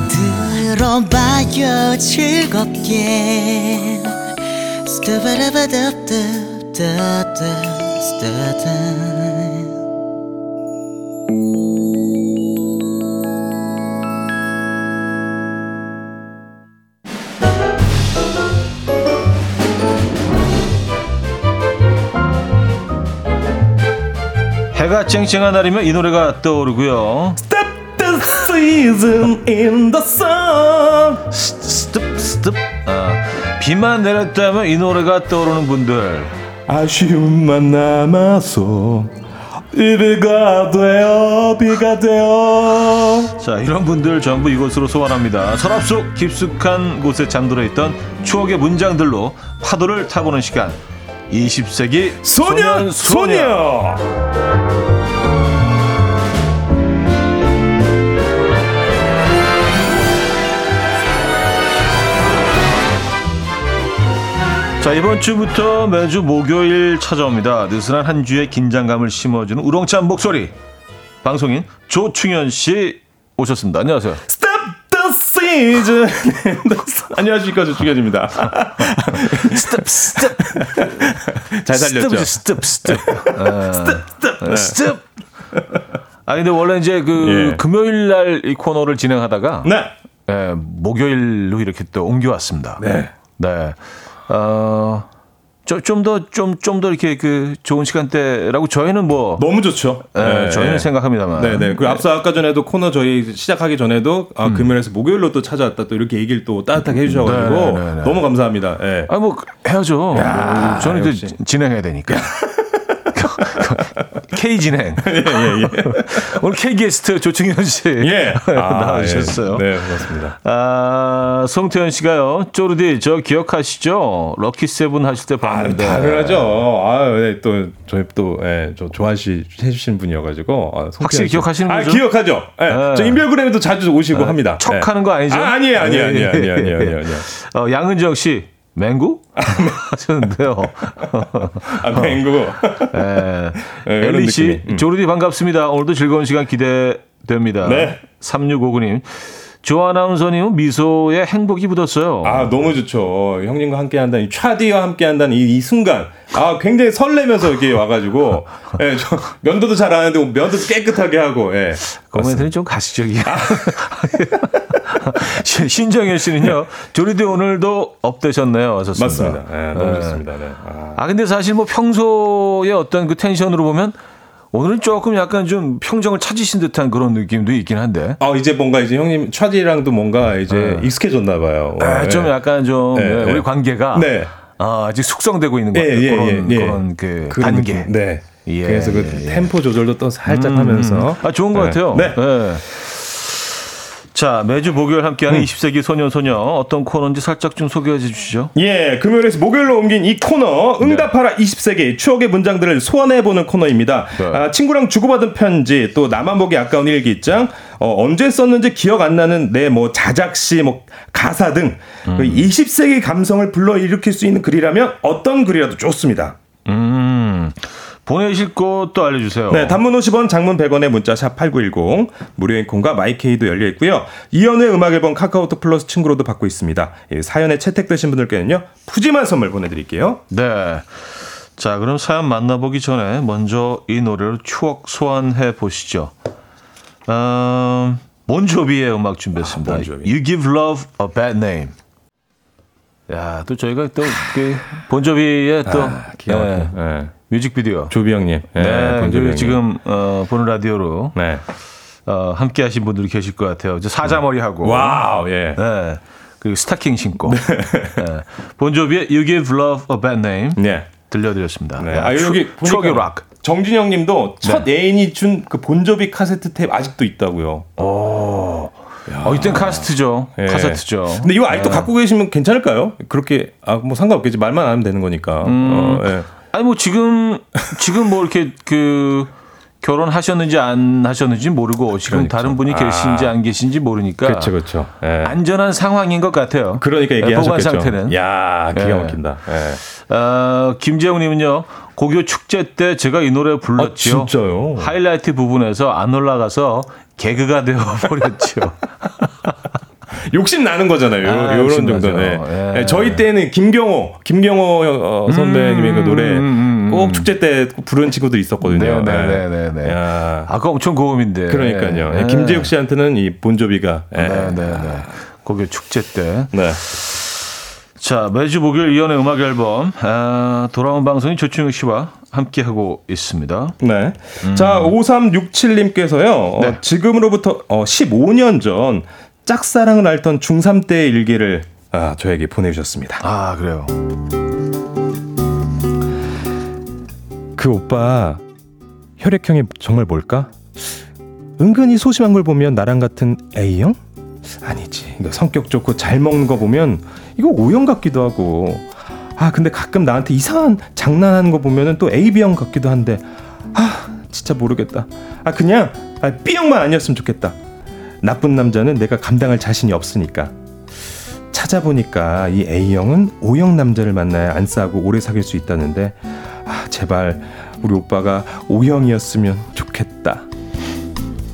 들어봐요 즐겁게 해가 쨍쨍한 날이면 이 노래가 떠오르고요. Season in the sun. 스톱 스톱. 아, 비만 내렸다면 이 노래가 떠오르는 분들. 아쉬움만 남아서 비가 돼요, 비가 돼요. 자, 이런 분들 전부 이곳으로 소환합니다. 서랍 속 깊숙한 곳에 잠들어 있던 추억의 문장들로 파도를 타보는 시간. 이십 세기 소년 소녀. 소녀. 소녀. 자, 이번 주부터 매주 목요일 찾아옵니다. 느슨한 한 주의 긴장감을 심어주는 우렁찬 목소리. 방송인 조충현 씨 오셨습니다. 안녕하세요. Stop the season. 안녕하십니까, 조충현입니다. Stop, stop. 잘 살렸죠. Stop, stop, stop, stop, stop. 아, 근데 원래 이제 그 예. 금요일 날 이 코너를 진행하다가 네. 네, 목요일로 이렇게 또 옮겨왔습니다. 네. 네. 어, 좀 더, 좀, 좀 더 이렇게 그 좋은 시간대라고 저희는 뭐. 너무 좋죠. 예, 네, 저희는 네. 생각합니다만. 네네. 그리고 네. 앞서 아까 전에도 코너 저희 시작하기 전에도 아, 음. 금요일에서 목요일로 또 찾아왔다 또 이렇게 얘기를 또 따뜻하게 해주셔가지고 네, 네, 네, 네. 너무 감사합니다. 네. 아, 뭐 해야죠. 야, 저는 역시. 이제 진행해야 되니까. K진행. 예, 예, 예. 오늘 K게스트 조충현 씨 예. 나와주셨어요. 아, 예. 네, 고맙습니다. 아, 송태현 씨가요. 쪼르디, 저 기억하시죠? 럭키세븐 하실 때 봤는데. 아, 당연하죠. 아, 네, 또, 저희 또, 예, 저 조한 씨 해주신 분이어가지고. 아, 확실히 씨. 기억하시는 분이죠? 아, 기억하죠. 예. 예. 저 인별그램에도 자주 오시고 예. 합니다. 척 예. 하는 거 아니죠? 아, 아니에요, 아니에요, 아니에요, 아니에요, 아니에요. 아니에요, 아니에요. 어, 양은정 씨. 맹구? 하셨는데요. 아, 맹구. 네. 네, 엘리 씨, 음. 조르디 반갑습니다. 오늘도 즐거운 시간 기대됩니다. 네. 삼육오구 님. 조 아나운서님 미소에 행복이 묻었어요. 아, 너무 좋죠. 형님과 함께 한다는, 이 차디와 함께 한다는 이, 이 순간. 아, 굉장히 설레면서 이렇게 와가지고. 예, 저 면도도 잘 안 하는데 면도도 깨끗하게 하고, 예. 코멘트는 좀 가식적이야. 아. 신정현 씨는요. 조리디 오늘도 업되셨네요. 왔었습니다. 맞습니다. 네, 너무 네. 좋습니다. 네. 아. 아, 근데 사실 뭐 평소에 어떤 그 텐션으로 보면 오늘은 조금 약간 좀 평정을 찾으신 듯한 그런 느낌도 있긴 한데. 아, 이제 뭔가 이제 형님 차지랑도 뭔가 이제 네. 익숙해졌나 봐요. 아, 좀 약간 좀 네. 우리 관계가 네. 아, 아직 숙성되고 있는 것 같아요. 예, 그런, 예, 예. 그런 그 단계. 네. 예, 그래서 그 예, 예. 템포 조절도 또 살짝 음, 하면서. 아, 좋은 것 네. 같아요. 네. 네. 자, 매주 목요일 함께하는 음. 이십 세기 소년소녀 어떤 코너인지 살짝 좀 소개해 주시죠. 예, 금요일에서 목요일로 옮긴 이 코너 응답하라 네. 이십 세기 추억의 문장들을 소환해보는 코너입니다. 네. 아, 친구랑 주고받은 편지, 또 나만 보기 아까운 일기장, 어, 언제 썼는지 기억 안 나는 내 뭐 자작시, 뭐 가사 등 음. 이십 세기 감성을 불러일으킬 수 있는 글이라면 어떤 글이라도 좋습니다. 음... 보내실 곳도 알려주세요. 네, 단문 오십 원, 장문 백 원의 문자 샵 팔구일공, 무료인 콩과 마이케이도 열려 있고요. 이현우의 음악 앨범 카카오톡 플러스 친구로도 받고 있습니다. 사연에 채택되신 분들께는요, 푸짐한 선물 보내드릴게요. 네, 자, 그럼 사연 만나보기 전에 먼저 이 노래로 추억 소환해 보시죠. 음, 본조비의 음악 준비했습니다. 아, 본조비. You give love a bad name. 야, 또 저희가 또 그 본조비의 또 아, 기억. 예, 예. 뮤직비디오 조비 형님, 네, 네 본조비 형님. 지금 어, 보는 라디오로 네. 어, 함께하신 분들이 계실 것 같아요. 이제 사자머리 하고, 와우, 예, 네, 그리고 스타킹 신고, 네. 네. 본조비의 You Give Love a Bad Name, 네, 들려드렸습니다. 네. 네. 아, 여기 추억의 락. 정진영님도 첫 네. 애인이 준 그 본조비 카세트 테이프 아직도 있다고요. 오. 어, 이땐 카세트죠. 예. 카세트죠. 근데 이거 아직도 예. 갖고 계시면 괜찮을까요? 그렇게 아, 뭐 상관없겠지. 말만 안 하면 되는 거니까. 음. 어, 예. 아니 뭐 지금 지금 뭐 이렇게 그 결혼하셨는지 안 하셨는지 모르고 지금 그러니까. 다른 분이 계신지 아. 안 계신지 모르니까 그렇죠, 그렇죠. 예. 안전한 상황인 것 같아요. 그러니까 얘기하셨겠죠. 보관 상태는. 야, 기가 막힌다. 예. 어, 김재웅님은요. 고교 축제 때 제가 이 노래 불렀죠. 아, 진짜요? 하이라이트 부분에서 안 올라가서 개그가 되어버렸죠. 욕심 나는 거잖아요. 아, 이런 정도는. 예. 예. 저희 때는 김경호, 김경호 어, 선배님의 음, 그 노래 음, 음, 꼭 축제 때 부른 친구들이 있었거든요. 네네네네. 네. 아, 그거 엄청 고음인데. 그러니까요. 네. 김재욱 씨한테는 이 본조비가. 네네네. 아. 고교 축제 때. 네. 자, 매주 목요일 이현의 음악 앨범 아, 돌아온 방송인 조충혁 씨와 함께하고 있습니다. 네. 음. 자, 오삼육칠 님께서요. 네. 어, 지금으로부터 어, 십오 년 전 짝사랑을 앓던 중삼 때의 일기를 아, 저에게 보내주셨습니다. 아, 그래요. 그 오빠 혈액형이 정말 뭘까? 은근히 소심한 걸 보면 나랑 같은 A형? 아니지, 이거 성격 좋고 잘 먹는 거 보면 이거 O형 같기도 하고, 아 근데 가끔 나한테 이상한 장난하는 거 보면은 또 에이비형 같기도 한데, 아 진짜 모르겠다. 아 그냥 아, B형만 아니었으면 좋겠다. 나쁜 남자는 내가 감당할 자신이 없으니까. 차 찾아보니까 이 A형은 O형 남자를 만나야 안 싸고 오래 사귈 수 있다는데, 아, 제발 우리 오빠가 O형이었으면 좋겠다.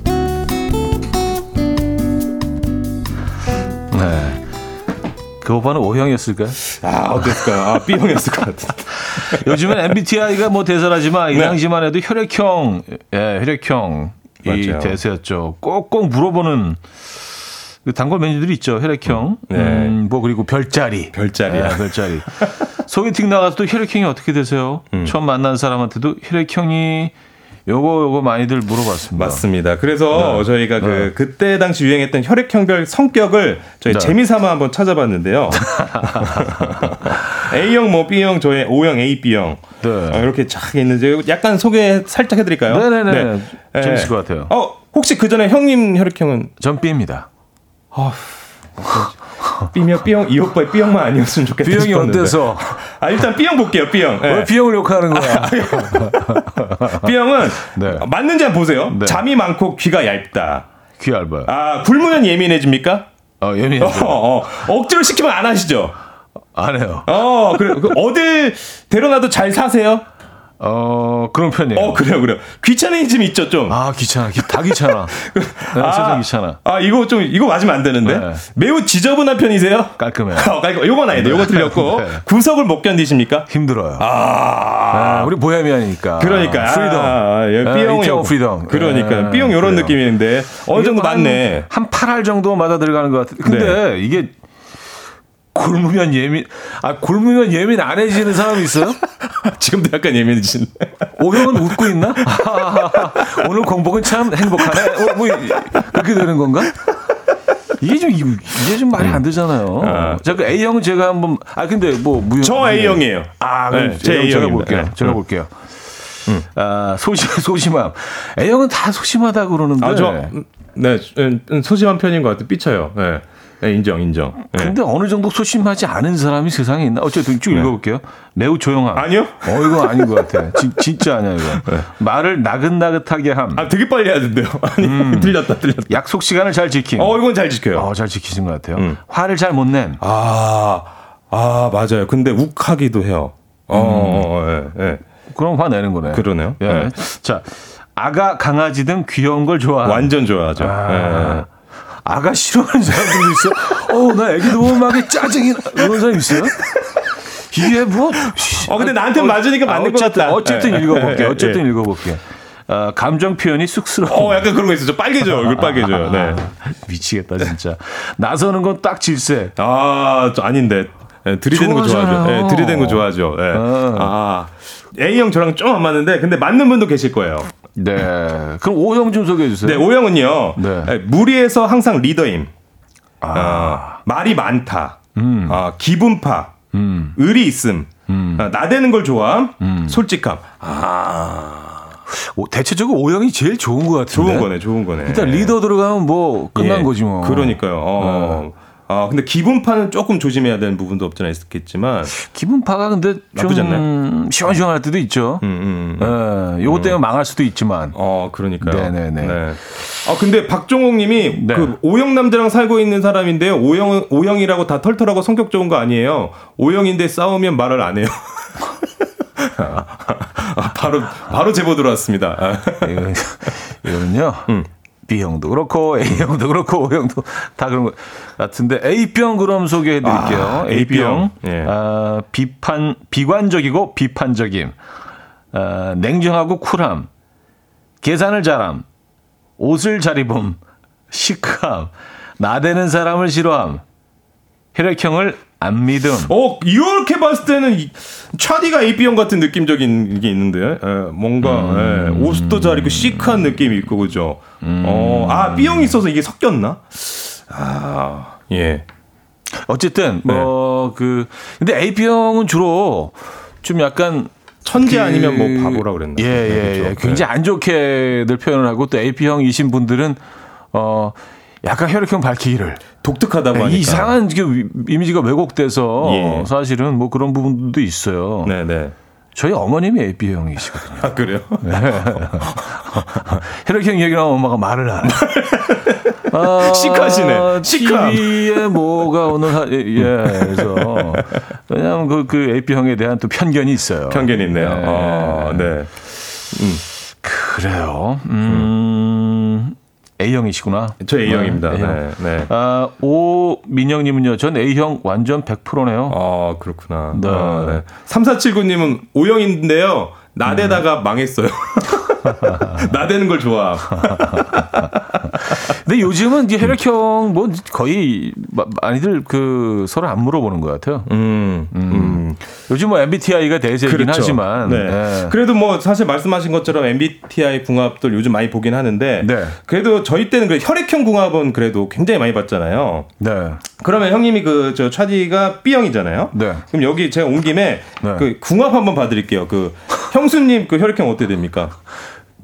네. 그 오빠는 O형이었을까요? 아, 어땠을까요? 아, B형이었을 것 같은데. 요즘은 엠비티아이가 뭐 대세라지만 이 당시만 해도 혈액형, 예, 혈액형. 이 맞아요. 대세였죠. 꼭꼭 물어보는 단골 메뉴들이 있죠. 혈액형, 음, 네. 음, 뭐 그리고 별자리, 별자리야, 네, 별자리. 소개팅 나가서 또 혈액형이 어떻게 되세요? 음. 처음 만난 사람한테도 혈액형이 요거 요거 많이들 물어봤습니다. 맞습니다. 그래서 네. 저희가 그 네. 그때 당시 유행했던 혈액형별 성격을 저희 네. 재미삼아 한번 찾아봤는데요. A형, 뭐 B형, 저의 O형, A, B형 네. 어, 이렇게 쫙 있는데 약간 소개 살짝 해드릴까요? 네네네. 네. 재밌을 것 같아요. 어, 혹시 그 전에 형님 혈액형은? 전 B입니다. 어, B형, B형, 이 오빠의 B형만 아니었으면 좋겠다. B형이 싶었는데. 어때서? 아, 일단 B형 볼게요, B형. 네. 왜 B형을 욕하는 거야? B형은 네. 맞는지 한번 보세요. 네. 잠이 많고 귀가 얇다. 귀 얇아요. 아, 굶으면 예민해집니까? 어, 예민해져요. 어, 어. 억지로 시키면 안 하시죠? 안 해요. 어, 그래. 어딜 데려놔도 잘 사세요? 어, 그런 편이에요. 어, 그래요, 그래요. 귀차니즘 있죠, 좀. 아, 귀찮아. 다 귀찮아. 네, 아, 세상 귀찮아. 아, 이거 좀, 이거 맞으면 안 되는데. 네. 매우 지저분한 편이세요? 깔끔해요. 어, 깔끔. 요건 아니다. 요거 틀렸고. 네. 구석을 못 견디십니까? 힘들어요. 아, 아 우리 보헤미안이니까. 그러니까. 아, 프리덤. 아, 예, B형. 네, 프리덤. 그러니까. B형 요런 네. 느낌인데. 어느 정도 맞네. 한 팔 알 정도마다 들어가는 것 같아. 근데 네. 이게. 굶으면 예민, 아, 굶으면 예민 안 해지는 사람이 있어요? 지금도 약간 예민해지네. 오형은 웃고 있나? 오늘 공복은 참 행복하네. 어, 뭐, 그렇게 되는 건가? 이게 좀, 이게 좀 말이 안 되잖아요. 아. 자, 그 A형은 제가 한 번, 아, 근데 뭐, 무효. 저 A형이에요. 아, 그럼 네, 제 A형 제가 볼게요. 네. 제가 볼게요. 음. 아, 소심, 소심함. A형은 다 소심하다고 그러는데. 아, 저, 네, 소심한 편인 것 같아요. 삐쳐요. 네. 네, 인정, 인정. 근데 네. 어느 정도 소심하지 않은 사람이 세상에 있나? 어쨌든 쭉 네. 읽어볼게요. 매우 조용함. 아니요? 어, 이거 아닌 것 같아. 지, 진짜 아니야, 이거. 네. 말을 나긋나긋하게 함. 아, 되게 빨리 해야 된대요. 아니, 음. 들렸다, 들렸다. 약속 시간을 잘 지킴. 어, 이건 잘 지켜요. 어, 잘 지키신 것 같아요. 음. 화를 잘 못 낸. 아, 아, 맞아요. 근데 욱하기도 해요. 음. 어, 예, 예. 그럼 화내는 거네. 그러네요. 예. 네. 자, 아가, 강아지 등 귀여운 걸 좋아하는. 완전 좋아하죠. 아. 예. 아가 싫어하는 사람들도 있어. 어, 나 애기도 음악에 짜증이 나. 이런 사람 있어요? 이게 뭐? 어, 근데 나한테 맞으니까 맞는 것 같다. 어쨌든 읽어볼게. 어쨌든 읽어볼게. 어, 감정 표현이 쑥스러워. 어, 약간 그런 거 있어. 저 빨개져요. 얼굴 빨개져요. 네. 미치겠다 진짜. 나서는 건 딱 질색. 아, 아닌데. 네, 들이대는 거 좋아하죠. 네, 들이대는 거 좋아하죠. 네. 아. A형 저랑 좀 안 맞는데, 근데 맞는 분도 계실 거예요. 네. 그럼 O형 좀 소개해 주세요. 네, O형은요. 네. 무리해서 항상 리더임. 아. 어, 말이 많다. 음. 어, 기분파. 음. 의리 있음. 음. 어, 나대는 걸 좋아함. 음. 솔직함. 아. 오, 대체적으로 O형이 제일 좋은 것 같은데. 좋은 거네, 좋은 거네. 일단 리더 들어가면 뭐 끝난 예, 거지 뭐. 그러니까요. 어. 네. 아, 근데 기분파는 조금 조심해야 되는 부분도 없잖아 있겠지만. 기분파가 근데 좀 시원시원할 때도 있죠. 음, 음, 음. 예, 요것 때문에 음. 망할 수도 있지만. 어, 그러니까요. 네네네. 네. 아, 근데 박종옥님이 네. 그 O형 남자랑 살고 있는 사람인데요. O형, O형이라고 다 털털하고 성격 좋은 거 아니에요. O형인데 싸우면 말을 안 해요. 아, 바로 바로 제보 들어왔습니다. 아. 이건, 이거는요. 음. B형도 그렇고 A형도 그렇고 O형도 다 그런 것 같은데 A형 그럼 소개해 드릴게요. 아, A형 예. 아, 비판 비관적이고 비판적임, 아, 냉정하고 쿨함, 계산을 잘함, 옷을 잘 입음, 시크함, 나대는 사람을 싫어함, 혈액형을 안 믿음. 어, 이렇게 봤을 때는 차디가 에이비형 같은 느낌적인 게 있는데, 에, 뭔가 음. 에, 옷도 잘 입고 시크한 느낌이 있고 그죠. 음. 어, 아 B형이 있어서 이게 섞였나? 아, 예. 어쨌든 뭐 그 네. 근데 에이비형은 주로 좀 약간 천재 그, 아니면 뭐 바보라 그랬나? 예예예. 예, 그렇죠? 예. 굉장히 안 좋게들 표현을 하고 또 에이비형이신 분들은 어. 약간 혈액형 밝히기를 독특하다고 하니까 이상한 이미지가 왜곡돼서 예. 사실은 뭐 그런 부분도 있어요. 네네. 저희 어머님이 에이비형이시거든요. 아, 그래요? 네. 혈액형 얘기를 하면 엄마가 말을 안 해요. 아, 시카시네. 시카. 티비에 뭐가 오늘 하, 예, 예, 그래서 왜냐하면 그, 그 에이피 형에 대한 또 편견이 있어요. 편견이 있네요. 네. 아, 네. 음. 그래요. 음. A형이시구나. 저 A형입니다. A형. 네, 네. 아, 오민영님은요. 전 A형 완전 백 퍼센트네요. 아, 그렇구나. 네. 아, 네. 삼사칠구님은 O형인데요. 나대다가 음. 망했어요. 나대는 걸 좋아. 근데 요즘은 이제 혈액형 뭐 거의 많이들 그 서로 안 물어보는 것 같아요. 음, 음. 음. 요즘 뭐 엠비티아이가 대세이긴 그렇죠. 하지만 네. 네. 그래도 뭐 사실 말씀하신 것처럼 엠비티아이 궁합들 요즘 많이 보긴 하는데 네. 그래도 저희 때는 그 혈액형 궁합은 그래도 굉장히 많이 봤잖아요. 네. 그러면 형님이 그 저 차디가 B형이잖아요. 네. 그럼 여기 제가 온 김에 네. 그 궁합 한번 봐드릴게요. 그 형수님 그 혈액형 어떻게 됩니까?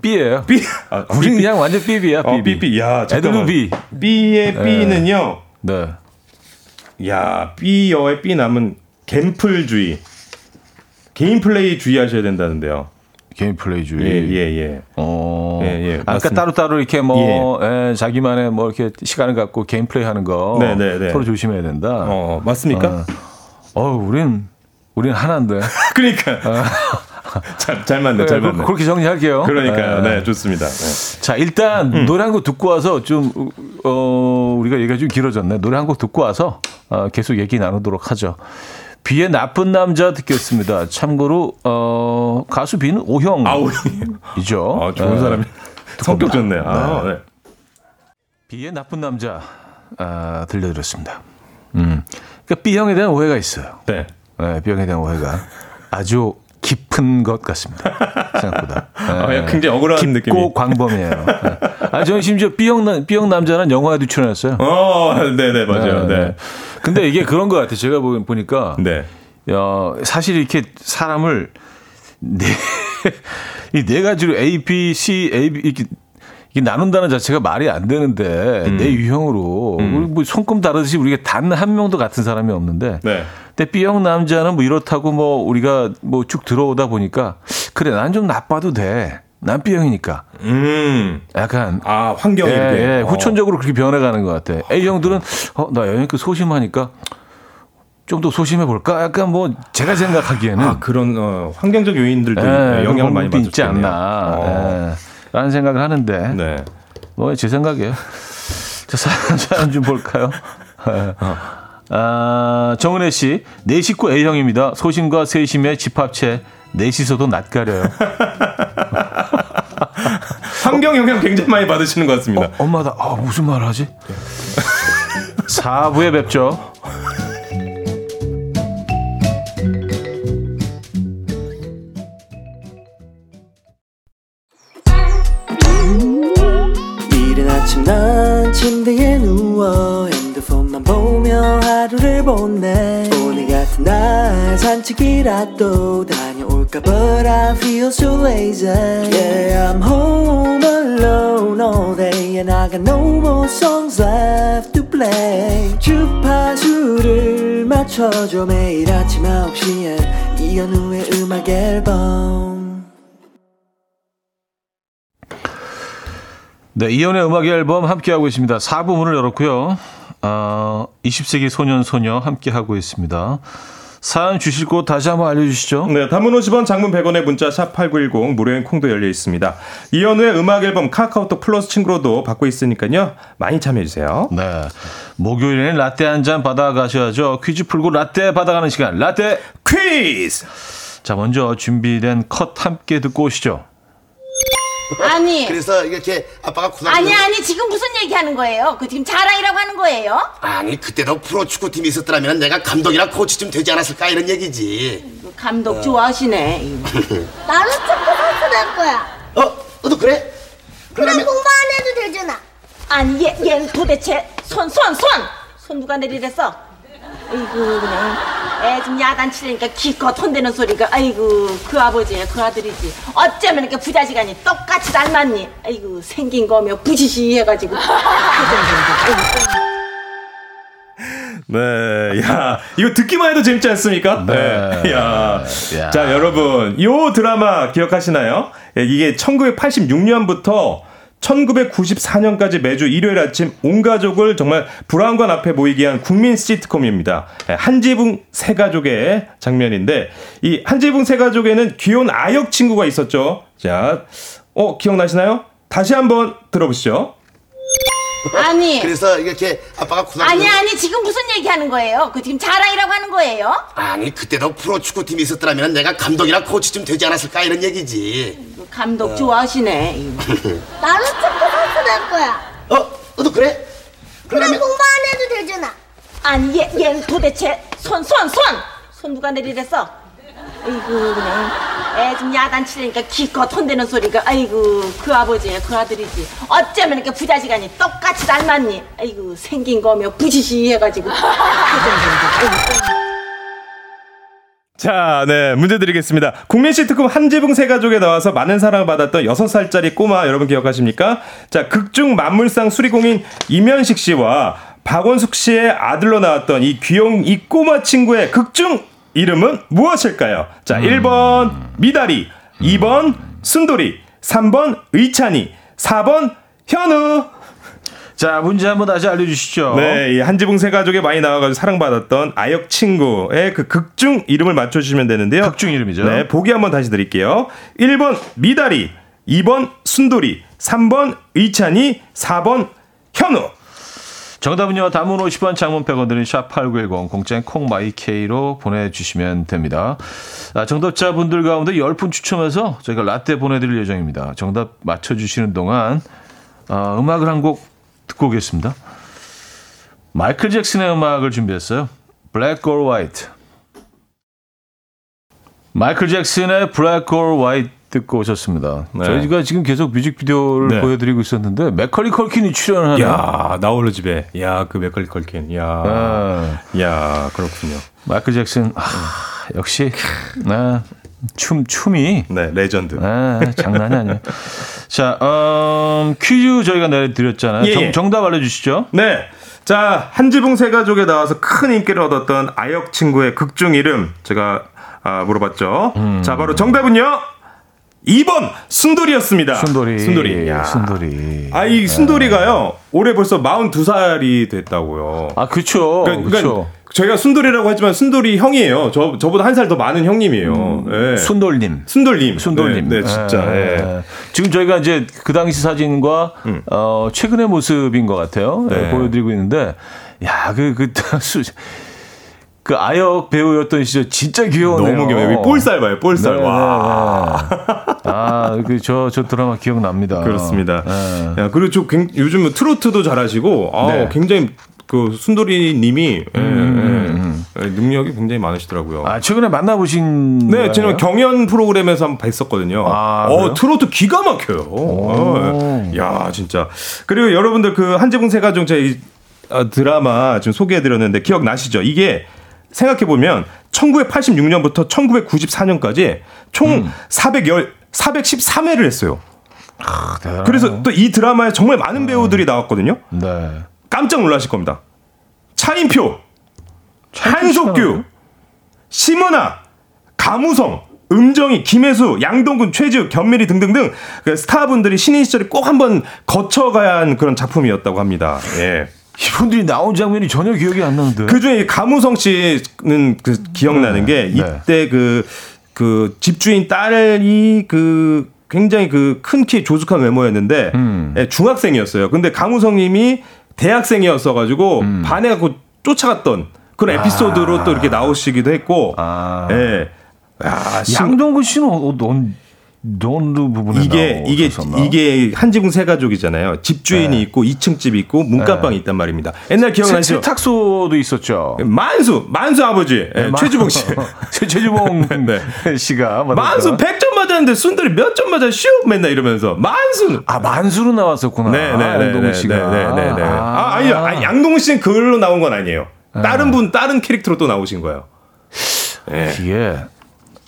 B예요. B. 아, 우리 B, 그냥 B. 완전 B야. 어, B B. 야, 잠깐만. B. B의 네. B는요. 네. 야, B여의 B 남은 갬플주의. 개인 플레이 주의하셔야 된다는데요. 개인 플레이 주의. 예, 예, 예. 어. 예, 예. 아까 맞습니다. 따로따로 이렇게 뭐 예. 예, 자기만의 뭐 이렇게 시간을 갖고 개인 플레이 하는 거 네, 네, 네. 서로 조심해야 된다. 어, 맞습니까? 어, 어 우린 우린 하나인데. 그러니까. 어. 잘, 잘 맞네, 네, 잘 맞네. 그렇게 정리할게요. 그러니까요. 네, 네 좋습니다. 네. 자, 일단 음. 노래 한 곡 듣고 와서 좀, 어, 우리가 얘기가 좀 길어졌네. 노래 한 곡 듣고 와서 어, 계속 얘기 나누도록 하죠. 비의 나쁜 남자 듣겠습니다. 참고로, 어, 가수 비는 O형. 아, O형이죠. 아, 좋은 네. 사람이. 성격 좋네요. 아, 네. 네. 비의 나쁜 남자 아, 들려드렸습니다. 음. 그러니까 B형에 대한 오해가 있어요. 네. 네, B형에 대한 오해가 아주 깊은 것 같습니다. 생각보다. 네. 아, 굉장히 억울한 깊고 느낌이. 깊고 광범위해요. 네. 아, 저는 심지어 B형, B형 남자는 영화에도 출연했어요. 어, 네네, 맞아요. 네, 네. 네. 근데 이게 그런 것 같아요. 제가 보니까. 네. 어, 사실 이렇게 사람을 네, 이 네 가지로 A, B, C, A, B 이렇게 이게 나눈다는 자체가 말이 안 되는데 음. 내 유형으로 음. 뭐 손금 다르듯이 우리가 단 한 명도 같은 사람이 없는데 네. 근데 B형 남자는 뭐 이렇다고 뭐 우리가 뭐 쭉 들어오다 보니까 그래 난 좀 나빠도 돼. 난 B형이니까. 음. 약간 아 환경이 예, 예, 어. 후천적으로 그렇게 변해가는 것 같아. A형들은 어, 나 영역이 소심하니까 좀 더 소심해 볼까? 약간 뭐 제가 생각하기에는 아, 그런 어, 환경적 요인들도 예, 영향을 많이 받을 수 있지 않나. 어. 예. 라는 생각을 하는데 네. 뭐 제 생각이에요. 자, 사연, 사연 좀 볼까요? 어. 아, 정은혜 씨, 내 식구 A형입니다. 소심과 세심의 집합체, 넷이서도 낯가려요. 환경 영향 굉장히 많이 받으시는 것 같습니다. 어, 엄마다, 아, 무슨 말 하지? 사 부에 뵙죠. 난 침대에 누워 핸드폰만 보며 하루를 보내 오늘 같은 날 산책이라도 다녀올까 But I feel so lazy Yeah, I'm home alone all day And I got no more songs left to play 주파수를 맞춰줘 매일 아침 아홉 시에 이현우의 음악 앨범 네, 이현우의 음악 앨범 함께하고 있습니다. 사 부 문을 열었고요. 어, 이십 세기 소년, 소녀 함께하고 있습니다. 사연 주실 곳 다시 한번 알려주시죠. 네, 단문 오십 원, 장문 백 원의 문자 샵 팔구일공, 무료인 콩도 열려 있습니다. 이현우의 음악 앨범 카카오톡 플러스 친구로도 받고 있으니까요. 많이 참여해주세요. 네, 목요일에는 라떼 한 잔 받아가셔야죠. 퀴즈 풀고 라떼 받아가는 시간, 라떼 퀴즈! 자, 먼저 준비된 컷 함께 듣고 오시죠. 아니. 그래서 이렇게 아빠가 고등학교 아니 아니 지금 무슨 얘기하는 거예요? 그 지금 자랑이라고 하는 거예요? 아니 그때도 프로축구팀이 있었더라면 내가 감독이랑 코치쯤 되지 않았을까 이런 얘기지. 감독 어. 좋아하시네. 나는 축구 선수 될 거야. 어? 너도 그래? 그럼 그러면... 공부 안 해도 되잖아. 아니 얘, 얘는 도대체 손 손 손! 손 누가 내리랬어? 아이고 그냥 애 지금 야단치려니까 기껏 혼대는 소리가 아이고 그 아버지야 그 아들이지 어쩌면 이렇게 부자지간이 똑같이 닮았니 아이고 생긴 거며 부지시 해가지고 네, 야 이거 듣기만 해도 재밌지 않습니까? 네, 네. 야. 야, 자 여러분 요 드라마 기억하시나요? 이게 천구백팔십육년부터 천구백구십사년까지 매주 일요일 아침 온 가족을 정말 브라운관 앞에 모이게 한 국민 시트콤입니다. 한지붕 세 가족의 장면인데 이 한지붕 세 가족에는 귀여운 아역 친구가 있었죠. 자, 어 기억나시나요? 다시 한번 들어보시죠. 아니. 그래서 이렇게 아빠가 구상. 아니 아니 지금 무슨 얘기하는 거예요? 그 지금 자랑이라고 하는 거예요? 아니 그때도 프로축구팀이 있었더라면 내가 감독이나 코치 좀 되지 않았을까 이런 얘기지. 감독 어. 좋아하시네. 나는 축구 선수 될 거야. 어? 너도 그래? 그럼 그러면... 공부 안 해도 되잖아. 아니 얘 얘는 도대체 손 손 손 손. 손 누가 내리랬어? 아이고 그냥 애 좀 야단치니까 기껏 혼대는 소리가 아이고 그 아버지야 그 아들이지 어쩌면 이렇게 부자지간이 똑같이 닮았니 아이고 생긴 거며 부지시 해가지고 자, 네 문제 드리겠습니다. 국민 시트콤 한지붕 세 가족에 나와서 많은 사랑을 받았던 여섯 살짜리 꼬마 여러분 기억하십니까? 자, 극중 만물상 수리공인 임현식 씨와 박원숙 씨의 아들로 나왔던 이 귀여운 이 꼬마 친구의 극중 이름은 무엇일까요? 자, 음. 일 번 미다리, 이 번 순돌이, 삼 번 의찬이, 사 번 현우. 자, 문제 한번 다시 알려주시죠. 네, 이 한지붕 세 가족에 많이 나와가지고 사랑받았던 아역 친구의 그 극중 이름을 맞춰주시면 되는데요. 극중 이름이죠. 네, 보기 한번 다시 드릴게요. 일 번 미다리, 이 번 순돌이, 삼 번 의찬이, 사 번 현우. 정답은요. 단문 오십 원, 장문 백 원 드린 샵팔구일공, 공짜인 콩마이케이로 보내주시면 됩니다. 아, 정답자분들 가운데 열 분 추첨해서 저희가 라떼 보내드릴 예정입니다. 정답 맞춰주시는 동안 어, 음악을 한 곡 듣고 오겠습니다. 마이클 잭슨의 음악을 준비했어요. Black or White. 마이클 잭슨의 Black or White 듣고 오셨습니다. 네. 저희가 지금 계속 뮤직비디오를 네. 보여드리고 있었는데 맥컬리 컬킨이 출연하는. 야, 나 홀로 집에. 야, 그 맥컬리 컬킨. 야, 아. 야, 그렇군요. 마이클 잭슨. 아, 역시 아, 춤 춤이. 네, 레전드. 아, 장난이 아니에요. 자, 음, 퀴즈 저희가 내드렸잖아요. 예, 예. 정답 알려주시죠. 네. 자, 한지붕 세 가족에 나와서 큰 인기를 얻었던 아역 친구의 극중 이름 제가 아, 물어봤죠. 음. 자, 바로 정답은요. 이 번 순돌이였습니다. 순돌이. 순돌이. 야. 순돌이. 아, 이 순돌이가요. 올해 벌써 마흔두 살이 됐다고요. 아, 그렇죠. 그러니까, 그러니까 저희가 순돌이라고 하지만 순돌이 형이에요. 저 저보다 한 살 더 많은 형님이에요. 음, 네. 순돌님. 순돌님. 순돌님. 네, 네 진짜. 네. 네. 지금 저희가 이제 그 당시 사진과 음. 어, 최근의 모습인 것 같아요. 네. 네, 보여드리고 있는데, 야, 그 그. 그 아역 배우였던 시절 진짜 귀여워요. 너무 귀여워요. 볼살 봐요. 볼살. 네, 와. 네, 네. 아, 그 저 저 드라마 기억납니다. 그렇습니다. 네. 야, 그리고 저 요즘 트로트도 잘하시고, 아, 네. 굉장히 그 순돌이님이 음, 예, 음, 예, 음. 능력이 굉장히 많으시더라고요. 아, 최근에 만나보신? 네, 제가 경연 프로그램에서 한번 뵀었거든요. 아, 어, 트로트 기가 막혀요. 어, 예. 야, 진짜. 그리고 여러분들 그 한지붕 세 가족 제 드라마 지금 소개해드렸는데 기억 나시죠? 이게 생각해보면 천구백팔십육년부터 천구백구십사년까지 총 음. 사백십, 사백십삼회를 했어요. 아, 네. 그래서 또 이 드라마에 정말 많은 배우들이 나왔거든요. 네. 깜짝 놀라실 겁니다. 차인표, 한석규, 심은아, 감우성, 음정이, 김혜수, 양동근, 최지우, 견미리 등등등 스타분들이 신인 시절에 꼭 한번 거쳐가야 한 그런 작품이었다고 합니다. 예. 이분들이 나온 장면이 전혀 기억이 안 나는데. 그 중에 감우성 씨는 그 기억나는 네, 게 이때 그그 네. 그 집주인 딸이 그 굉장히 그 큰 키 조숙한 외모였는데 음. 중학생이었어요. 근데 감우성님이 대학생이었어가지고 음. 반해갖고 쫓아갔던 그런 에피소드로 아. 또 이렇게 나오시기도 했고. 아. 예. 야, 양동근 씨는 넌. 논두 부분에 이게 이게 오셨었나? 이게 한지붕 세 가족이잖아요. 집주인이 네. 있고 이 층 집이 있고 문간방이 네. 있단 말입니다. 옛날 기억나시죠? 세탁소도 있었죠. 만수 만수 아버지 네, 네, 최주봉 씨 최주봉 네. 씨가 맞았죠? 만수 백 점 맞았는데 순돌이 몇 점 맞아 쉬어 맨날 이러면서 만수 아 만수로 나왔었구나. 네네 양동훈 씨가 네네네 아 아니요 아니, 양동훈 씨는 그걸로 나온 건 아니에요. 네. 다른 분 다른 캐릭터로 또 나오신 거예요. 네. 이게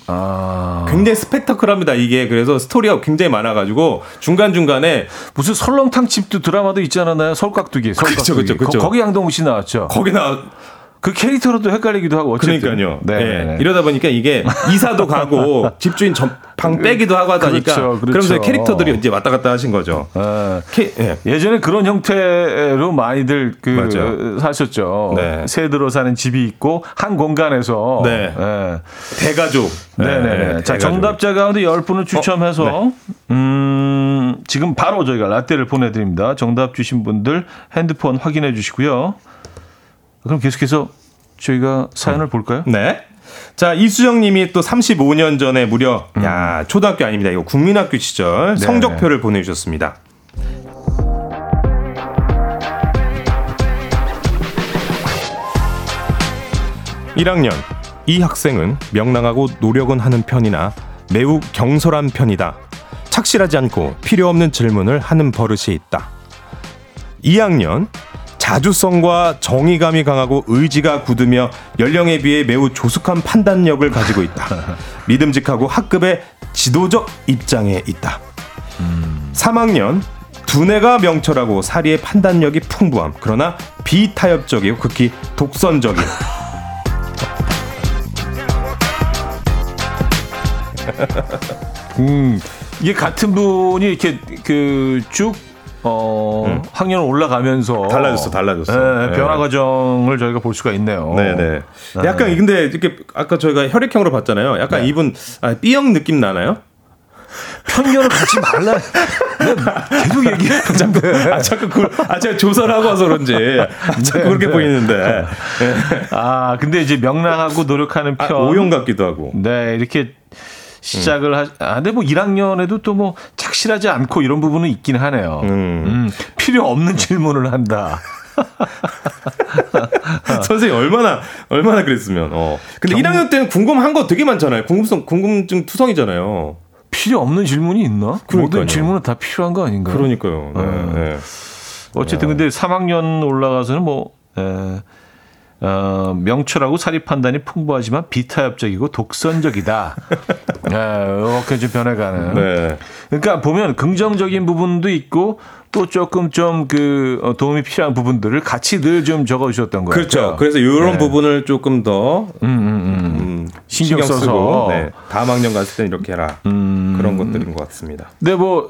아. 굉장히 스펙타클합니다. 이게 그래서 스토리가 굉장히 많아가지고 중간중간에 무슨 설렁탕집도 드라마도 있지 않았나요? 설깍두기. 설깍두기. 그쵸, 그쵸, 그쵸. 거, 거기 양동훈 씨 나왔죠. 거기 나 그 캐릭터로도 헷갈리기도 하고 어쨌든. 그러니까요. 네. 네. 이러다 보니까 이게 이사도 가고 집주인 방 빼기도 하고 하다 보니까 그렇죠, 그렇죠. 그러면서 캐릭터들이 이제 왔다 갔다 하신 거죠. 아, 캐, 예. 예전에 그런 형태로 많이들 그 맞아요. 사셨죠. 네. 새 들어 사는 집이 있고 한 공간에서 네. 예. 대가족. 네네네. 네. 네. 네. 자, 정답자 가운데 열 분을 추첨해서 어? 네. 음, 지금 바로 저희가 라떼를 보내드립니다. 정답 주신 분들 핸드폰 확인해 주시고요. 그럼 계속해서 저희가 사연을 네. 볼까요? 네. 자, 이수정 님이 또 삼십오 년 전에 무려 음. 야, 초등학교 아닙니다. 이거 국민학교 시절 네. 성적표를 보내 주셨습니다. 일 학년 이 학생은 명랑하고 노력은 하는 편이나 매우 경솔한 편이다. 착실하지 않고 필요 없는 질문을 하는 버릇이 있다. 이 학년 자주성과 정의감이 강하고 의지가 굳으며 연령에 비해 매우 조숙한 판단력을 가지고 있다. 믿음직하고 학급의 지도적 입장에 있다. 음. 삼 학년 두뇌가 명철하고 사리의 판단력이 풍부함. 그러나 비타협적이고 극히 독선적인. 음, 이게 같은 분이 이렇게 그 쭉. 어, 음. 학년 올라가면서 달라졌어, 달라졌어. 네, 네. 변화 과정을 저희가 볼 수가 있네요. 네네. 네. 약간 근데 이렇게 아까 저희가 혈액형으로 봤잖아요. 약간 네. 이분 아, B형 느낌 나나요? 편견을 갖지 말라. 계속 얘기해. 자꾸, 아, 자꾸 그, 아, 제가 조사를 하고 와서 그런지 자꾸 네, 그렇게 네. 보이는데. 네. 아, 근데 이제 명랑하고 노력하는 편. 아, 오형 같기도 하고. 네, 이렇게. 시작을 음. 하, 아, 근데 뭐 일 학년에도 또 뭐 착실하지 않고 이런 부분은 있긴 하네요. 음. 음, 필요 없는 질문을 한다. 선생님 얼마나 얼마나 그랬으면. 어. 근데 경... 일 학년 때는 궁금한 거 되게 많잖아요. 궁금성 궁금증 투성이잖아요. 필요 없는 질문이 있나? 모든 질문은 다 필요한 거 아닌가요? 그러니까요. 네, 음. 네. 어쨌든 네. 근데 삼 학년 올라가서는 뭐. 에... 어, 명철하고 사리 판단이 풍부하지만 비타협적이고 독선적이다. 네, 이렇게 좀 변해가는. 네. 그러니까 보면 긍정적인 부분도 있고 또 조금 좀 그 도움이 필요한 부분들을 같이 늘 좀 적어주셨던 거예요. 그렇죠. 같아요. 그래서 이런 네. 부분을 조금 더 음, 음, 음. 음, 신경, 신경 써서 쓰고, 네. 다음 학년 갔을 땐 이렇게 해라. 음, 그런 것들인 것 같습니다. 네, 뭐.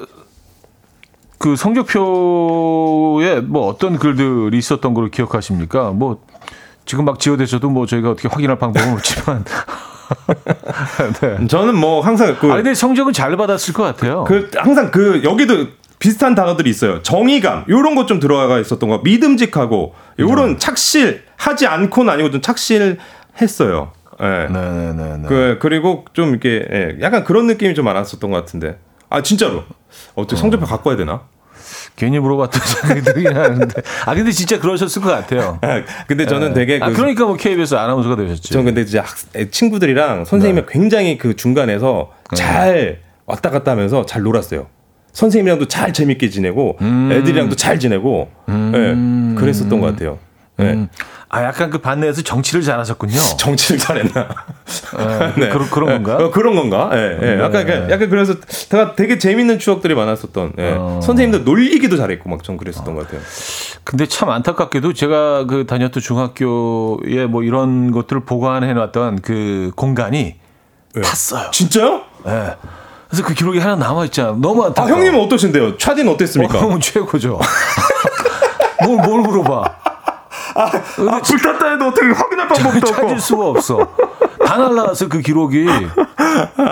그 성적표에 뭐 어떤 글들이 있었던 걸로 기억하십니까? 뭐 지금 막 지어대셔도 뭐 저희가 어떻게 확인할 방법은 없지만 네. 저는 뭐 항상 그 아니 근데 성적은 잘 받았을 것 같아요. 그, 그 항상 그 여기도 비슷한 단어들이 있어요. 정의감 이런 것 좀 들어가 있었던 거, 믿음직하고 이런 네. 착실하지 않고는 아니고 좀 착실했어요. 네, 네, 네, 네. 그 그리고 좀 이렇게 네. 약간 그런 느낌이 좀 많았었던 것 같은데. 아 진짜로 어떻게 성적표 어. 갖고 와야 되나? 괜히 물어봤던 생각이 들긴 하는데. 아, 근데 진짜 그러셨을 것 같아요. 아, 근데 저는 네. 되게. 아, 그, 그러니까 뭐 케이비에스 아나운서가 되셨지. 전 근데 이제 학, 친구들이랑 선생님이 네. 굉장히 그 중간에서 잘 왔다 갔다 하면서 잘 놀았어요. 선생님이랑도 잘 재밌게 지내고, 음. 애들이랑도 잘 지내고, 음. 네, 그랬었던 것 같아요. 네. 음. 아, 약간 그 반내에서 정치를 잘하셨군요. 정치를 잘했나? 네. 그런 그런 건가? 그런 건가? 예. 네. 네. 약간 네. 약간 그래서 되게 재밌는 추억들이 많았었던. 네. 어. 선생님들 놀리기도 잘했고 막 좀 그랬었던 어. 것 같아요. 근데 참 안타깝게도 제가 그 다녔던 중학교에 뭐 이런 것들을 보관해 놨던 그 공간이 네. 탔어요. 진짜요? 예. 네. 그래서 그 기록이 하나 남아 있잖아. 너무 안타까워. 아, 형님은 어떠신데요? 차디는 어땠습니까? 어, 최고죠. 뭘 뭘 물어봐? 아, 아 불탔다 해도 어떻게 확인할 방법도 없고 찾을 수가 없어. 다 날라왔어 그 기록이. 아,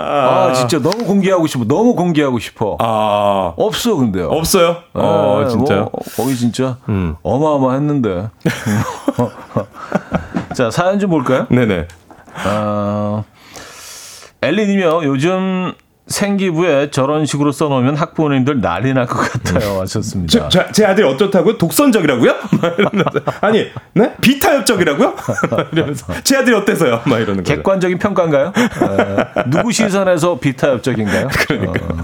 아 진짜 너무 공개하고 싶어. 너무 공개하고 싶어. 아 없어 근데요. 없어요? 네, 어 진짜. 뭐, 거기 진짜 음. 어마어마했는데. 자 사연 좀 볼까요? 네네. 어, 엘리님이요. 요즘 생기부에 저런 식으로 써놓으면 학부모님들 난리 날 것 같아요. 하셨습니다. 제, 제 아들이 어쩌다고요? 독선적이라고요? 막 이러면서. 아니, 네? 비타협적이라고요? 막 이러면서. 제 아들이 어때서요? 막 이러는 거예요. 객관적인 평가인가요? 에, 누구 시선에서 비타협적인가요? 그러니까. 어,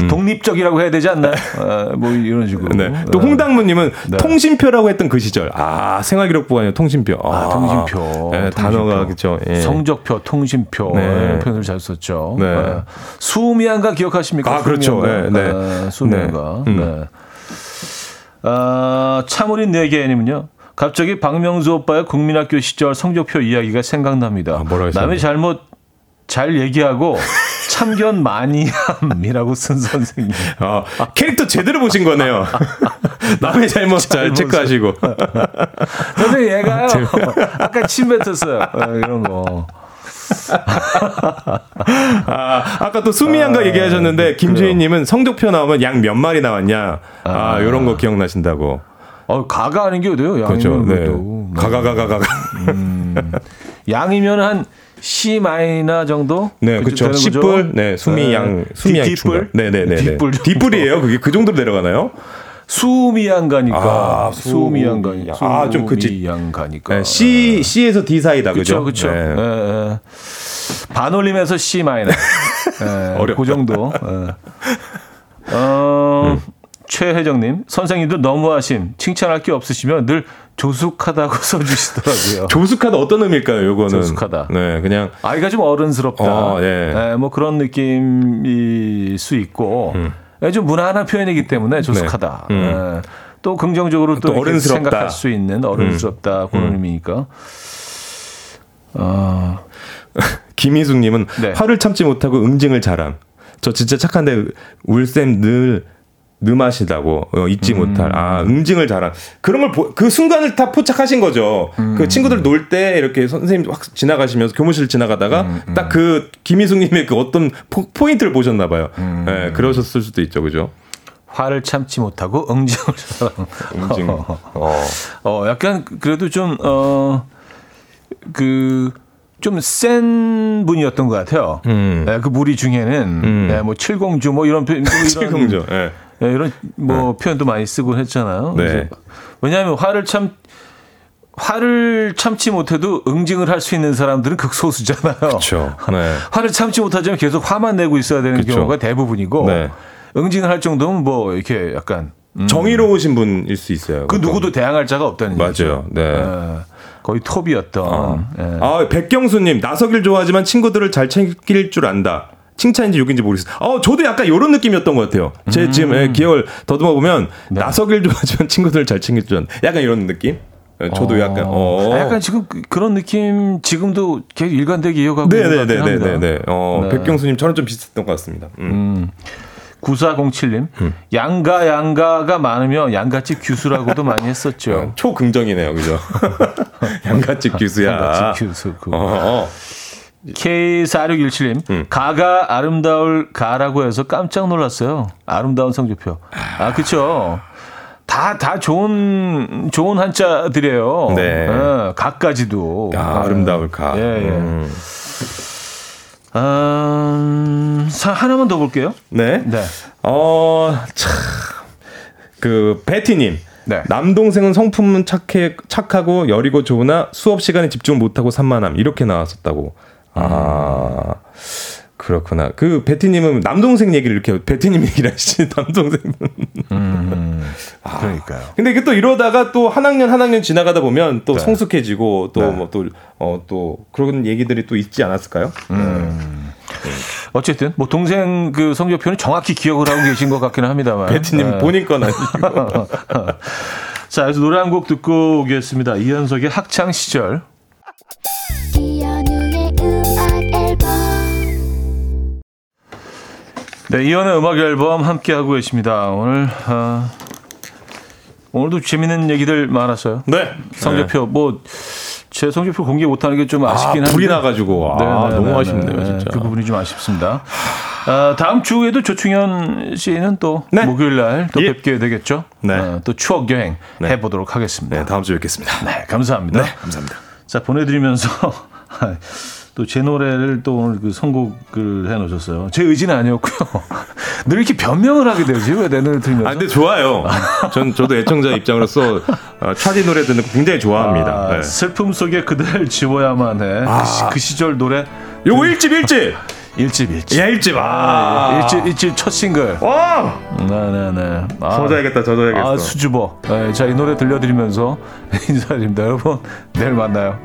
음. 독립적이라고 해야 되지 않나요? 에, 뭐 이런 식으로. 네. 또 홍당무님은 네. 통신표라고 했던 그 시절. 아, 생활기록 보관이요. 통신표. 아, 아 통신표. 네, 통신표. 단어가 그렇죠. 예. 성적표, 통신표. 네. 표현을 잘 썼죠. 네. 네. 수미안가 기억하십니까? 아, 그렇죠. 네, 네. 아, 수미안가. 네. 음. 네. 아, 참으린 네 개님은요. 갑자기 박명수 오빠의 국민학교 시절 성적표 이야기가 생각납니다. 아, 남의 잘못 잘 얘기하고 참견 많이 함이라고 쓴 선생님. 아, 캐릭터 제대로 보신 거네요. 남의 잘못 잘 체크하시고. 선생님 얘가요. 아까 침 뱉었어요. 이런 거. 아, 아까 또 수미양과 아, 얘기하셨는데 김주희님은 성적표 나오면 양 몇 마리 나왔냐. 아, 이런 거 기억나신다고. 어, 가가 하는 게 어때요? 그렇죠. 네. 가가가가가가. 음, 양이면 한 C 마이너 정도? 네, 그렇죠. 십 불. 네, 수미양, 수미양 중간. 네, 네, 네. 뒷불, 뒷불이에요. 그게 그 정도로 내려가나요? 수미양 가니까. 아, 수미양 가니까. 아, 좀 그치. 수미양 가니까. 네, C C에서 D 사이다. 그렇죠, 그렇죠. 네. 네. 반올림에서 C 마이너. 어렵다. 그 정도. 네. 어. 음. 최혜정님, 선생님도 너무하심. 칭찬할 게 없으시면 늘 조숙하다고 써주시더라고요. 조숙하다 어떤 의미일까요? 이거는 조숙하다. 네, 그냥 아이가 좀 어른스럽다. 어, 예. 네, 뭐 그런 느낌일 수 있고 음. 네, 좀 무난한 표현이기 때문에 조숙하다. 네. 음. 네. 또 긍정적으로 또, 또 어른스럽다 생각할 수 있는 어른스럽다 음. 그런 음. 의미니까. 어. 김희숙님은 네. 화를 참지 못하고 응징을 잘함. 저 진짜 착한데 울쌤 늘 늠하시다고 어, 잊지 음. 못할 아 응징을 잘한 그런 걸 보, 그 순간을 다 포착하신 거죠. 음. 그 친구들 놀 때 이렇게 선생님 확 지나가시면서 교무실 지나가다가 음. 음. 딱 그 김희숙님의 그 어떤 포, 포인트를 보셨나 봐요. 음. 예, 그러셨을 수도 있죠, 그죠? 화를 참지 못하고 응징을 잘한. 응징. 어. 어. 어, 약간 그래도 좀 어 그. 좀 센 분이었던 것 같아요. 음. 네, 그 무리 중에는 음. 네, 뭐 칠공주 뭐 이런 표현, 칠공주, 네. 네, 이런 뭐 네. 표현도 많이 쓰곤 했잖아요. 네. 왜냐하면 화를 참 화를 참지 못해도 응징을 할 수 있는 사람들은 극소수잖아요. 그렇죠. 네. 화를 참지 못하자면 계속 화만 내고 있어야 되는 그쵸. 경우가 대부분이고 네. 응징을 할 정도면 뭐 이렇게 약간 음. 정의로우신 분일 수 있어요. 그 그건. 누구도 대항할 자가 없다는 맞아요. 얘기죠. 네. 네. 거의 톱이었던. 어. 예. 아, 백경수님, 나서길 좋아하지만 친구들을 잘 챙길 줄 안다. 칭찬인지 욕인지 모르겠어요. 어, 저도 약간 이런 느낌이었던 것 같아요. 제 음. 지금 예, 기억을 더듬어 보면 네. 나서길 좋아하지만 친구들을 잘 챙길 줄 안다. 약간 이런 느낌. 저도 어. 약간. 어. 아, 약간 지금 그런 느낌 지금도 계속 일관되게 이어가고 있는 것 같긴 합니다. 네네네네. 어, 네. 백경수님 저는 좀 비슷했던 것 같습니다. 음. 음. 구사공칠님, 음. 양가 양가가 많으면 양가집 규수라고도 많이 했었죠. 초긍정이네요, 그죠? 양가집 규수야. 양가집 규수. 어. 케이 사육일칠님, 음. 가가 아름다울 가라고 해서 깜짝 놀랐어요. 아름다운 성적표. 아, 그렇죠. 다, 다 좋은 좋은 한자들이에요. 네. 네. 가까지도. 아, 아름다울 가. 예, 예. 음. 음, 하나만 더 볼게요. 네. 네. 어, 참. 그, 베티님. 네. 남동생은 성품은 착해, 착하고 여리고 좋으나 수업 시간에 집중 못하고 산만함. 이렇게 나왔었다고. 아, 그렇구나. 그, 베티님은 남동생 얘기를 이렇게, 베티님 얘기를 하시지, 남동생은. 음, 아, 그러니까요. 근데 이게 또 이러다가 또 한 학년 한 학년 지나가다 보면 또 네. 성숙해지고 또 네. 뭐 또, 어, 또 그런 얘기들이 또 있지 않았을까요? 음. 네. 어쨌든 뭐 동생 그 성적표는 정확히 기억을 하고 계신 것 같기는 합니다만. 베티님 네. 본인 건 아니고. 자, 그래서 노래 한 곡 듣고 오겠습니다. 이현석의 학창 시절. 네, 이현의 음악 앨범 함께하고 계십니다. 오늘, 어, 오늘도 재밌는 얘기들 많았어요. 네. 성적표, 네. 뭐, 제 성적표 공개 못하는 게 좀 아쉽긴 한데. 아, 불이 나가지고. 아, 네네네네. 너무 아쉽네요, 진짜. 그 부분이 좀 아쉽습니다. 어, 다음 주에도 조충현 씨는 또 네. 목요일 날 또 예. 뵙게 되겠죠. 네. 어, 또 추억 여행 네. 해보도록 하겠습니다. 네, 다음 주에 뵙겠습니다. 네, 감사합니다. 네, 감사합니다. 자, 보내드리면서. 또 제 노래를 또 오늘 그 선곡을 해놓으셨어요. 제 의지는 아니었고요. 늘 이렇게 변명을 하게 되지 왜 내 노래 들으면서? 아, 근데 좋아요. 전 저도 애청자 입장으로서 어, 차디 노래 듣는 거 굉장히 좋아합니다. 아, 네. 슬픔 속에 그댈 지워야만 해. 아. 그, 그 시절 노래. 요거 일집 일집. 일집 일집. 예, 일집. 아, 아. 일집 일집 첫 싱글. 와. 네네네. 아. 저자야겠다. 저자야겠어. 아, 수줍어. 네, 자, 이 노래 들려드리면서 인사드립니다. 여러분, 내일 만나요.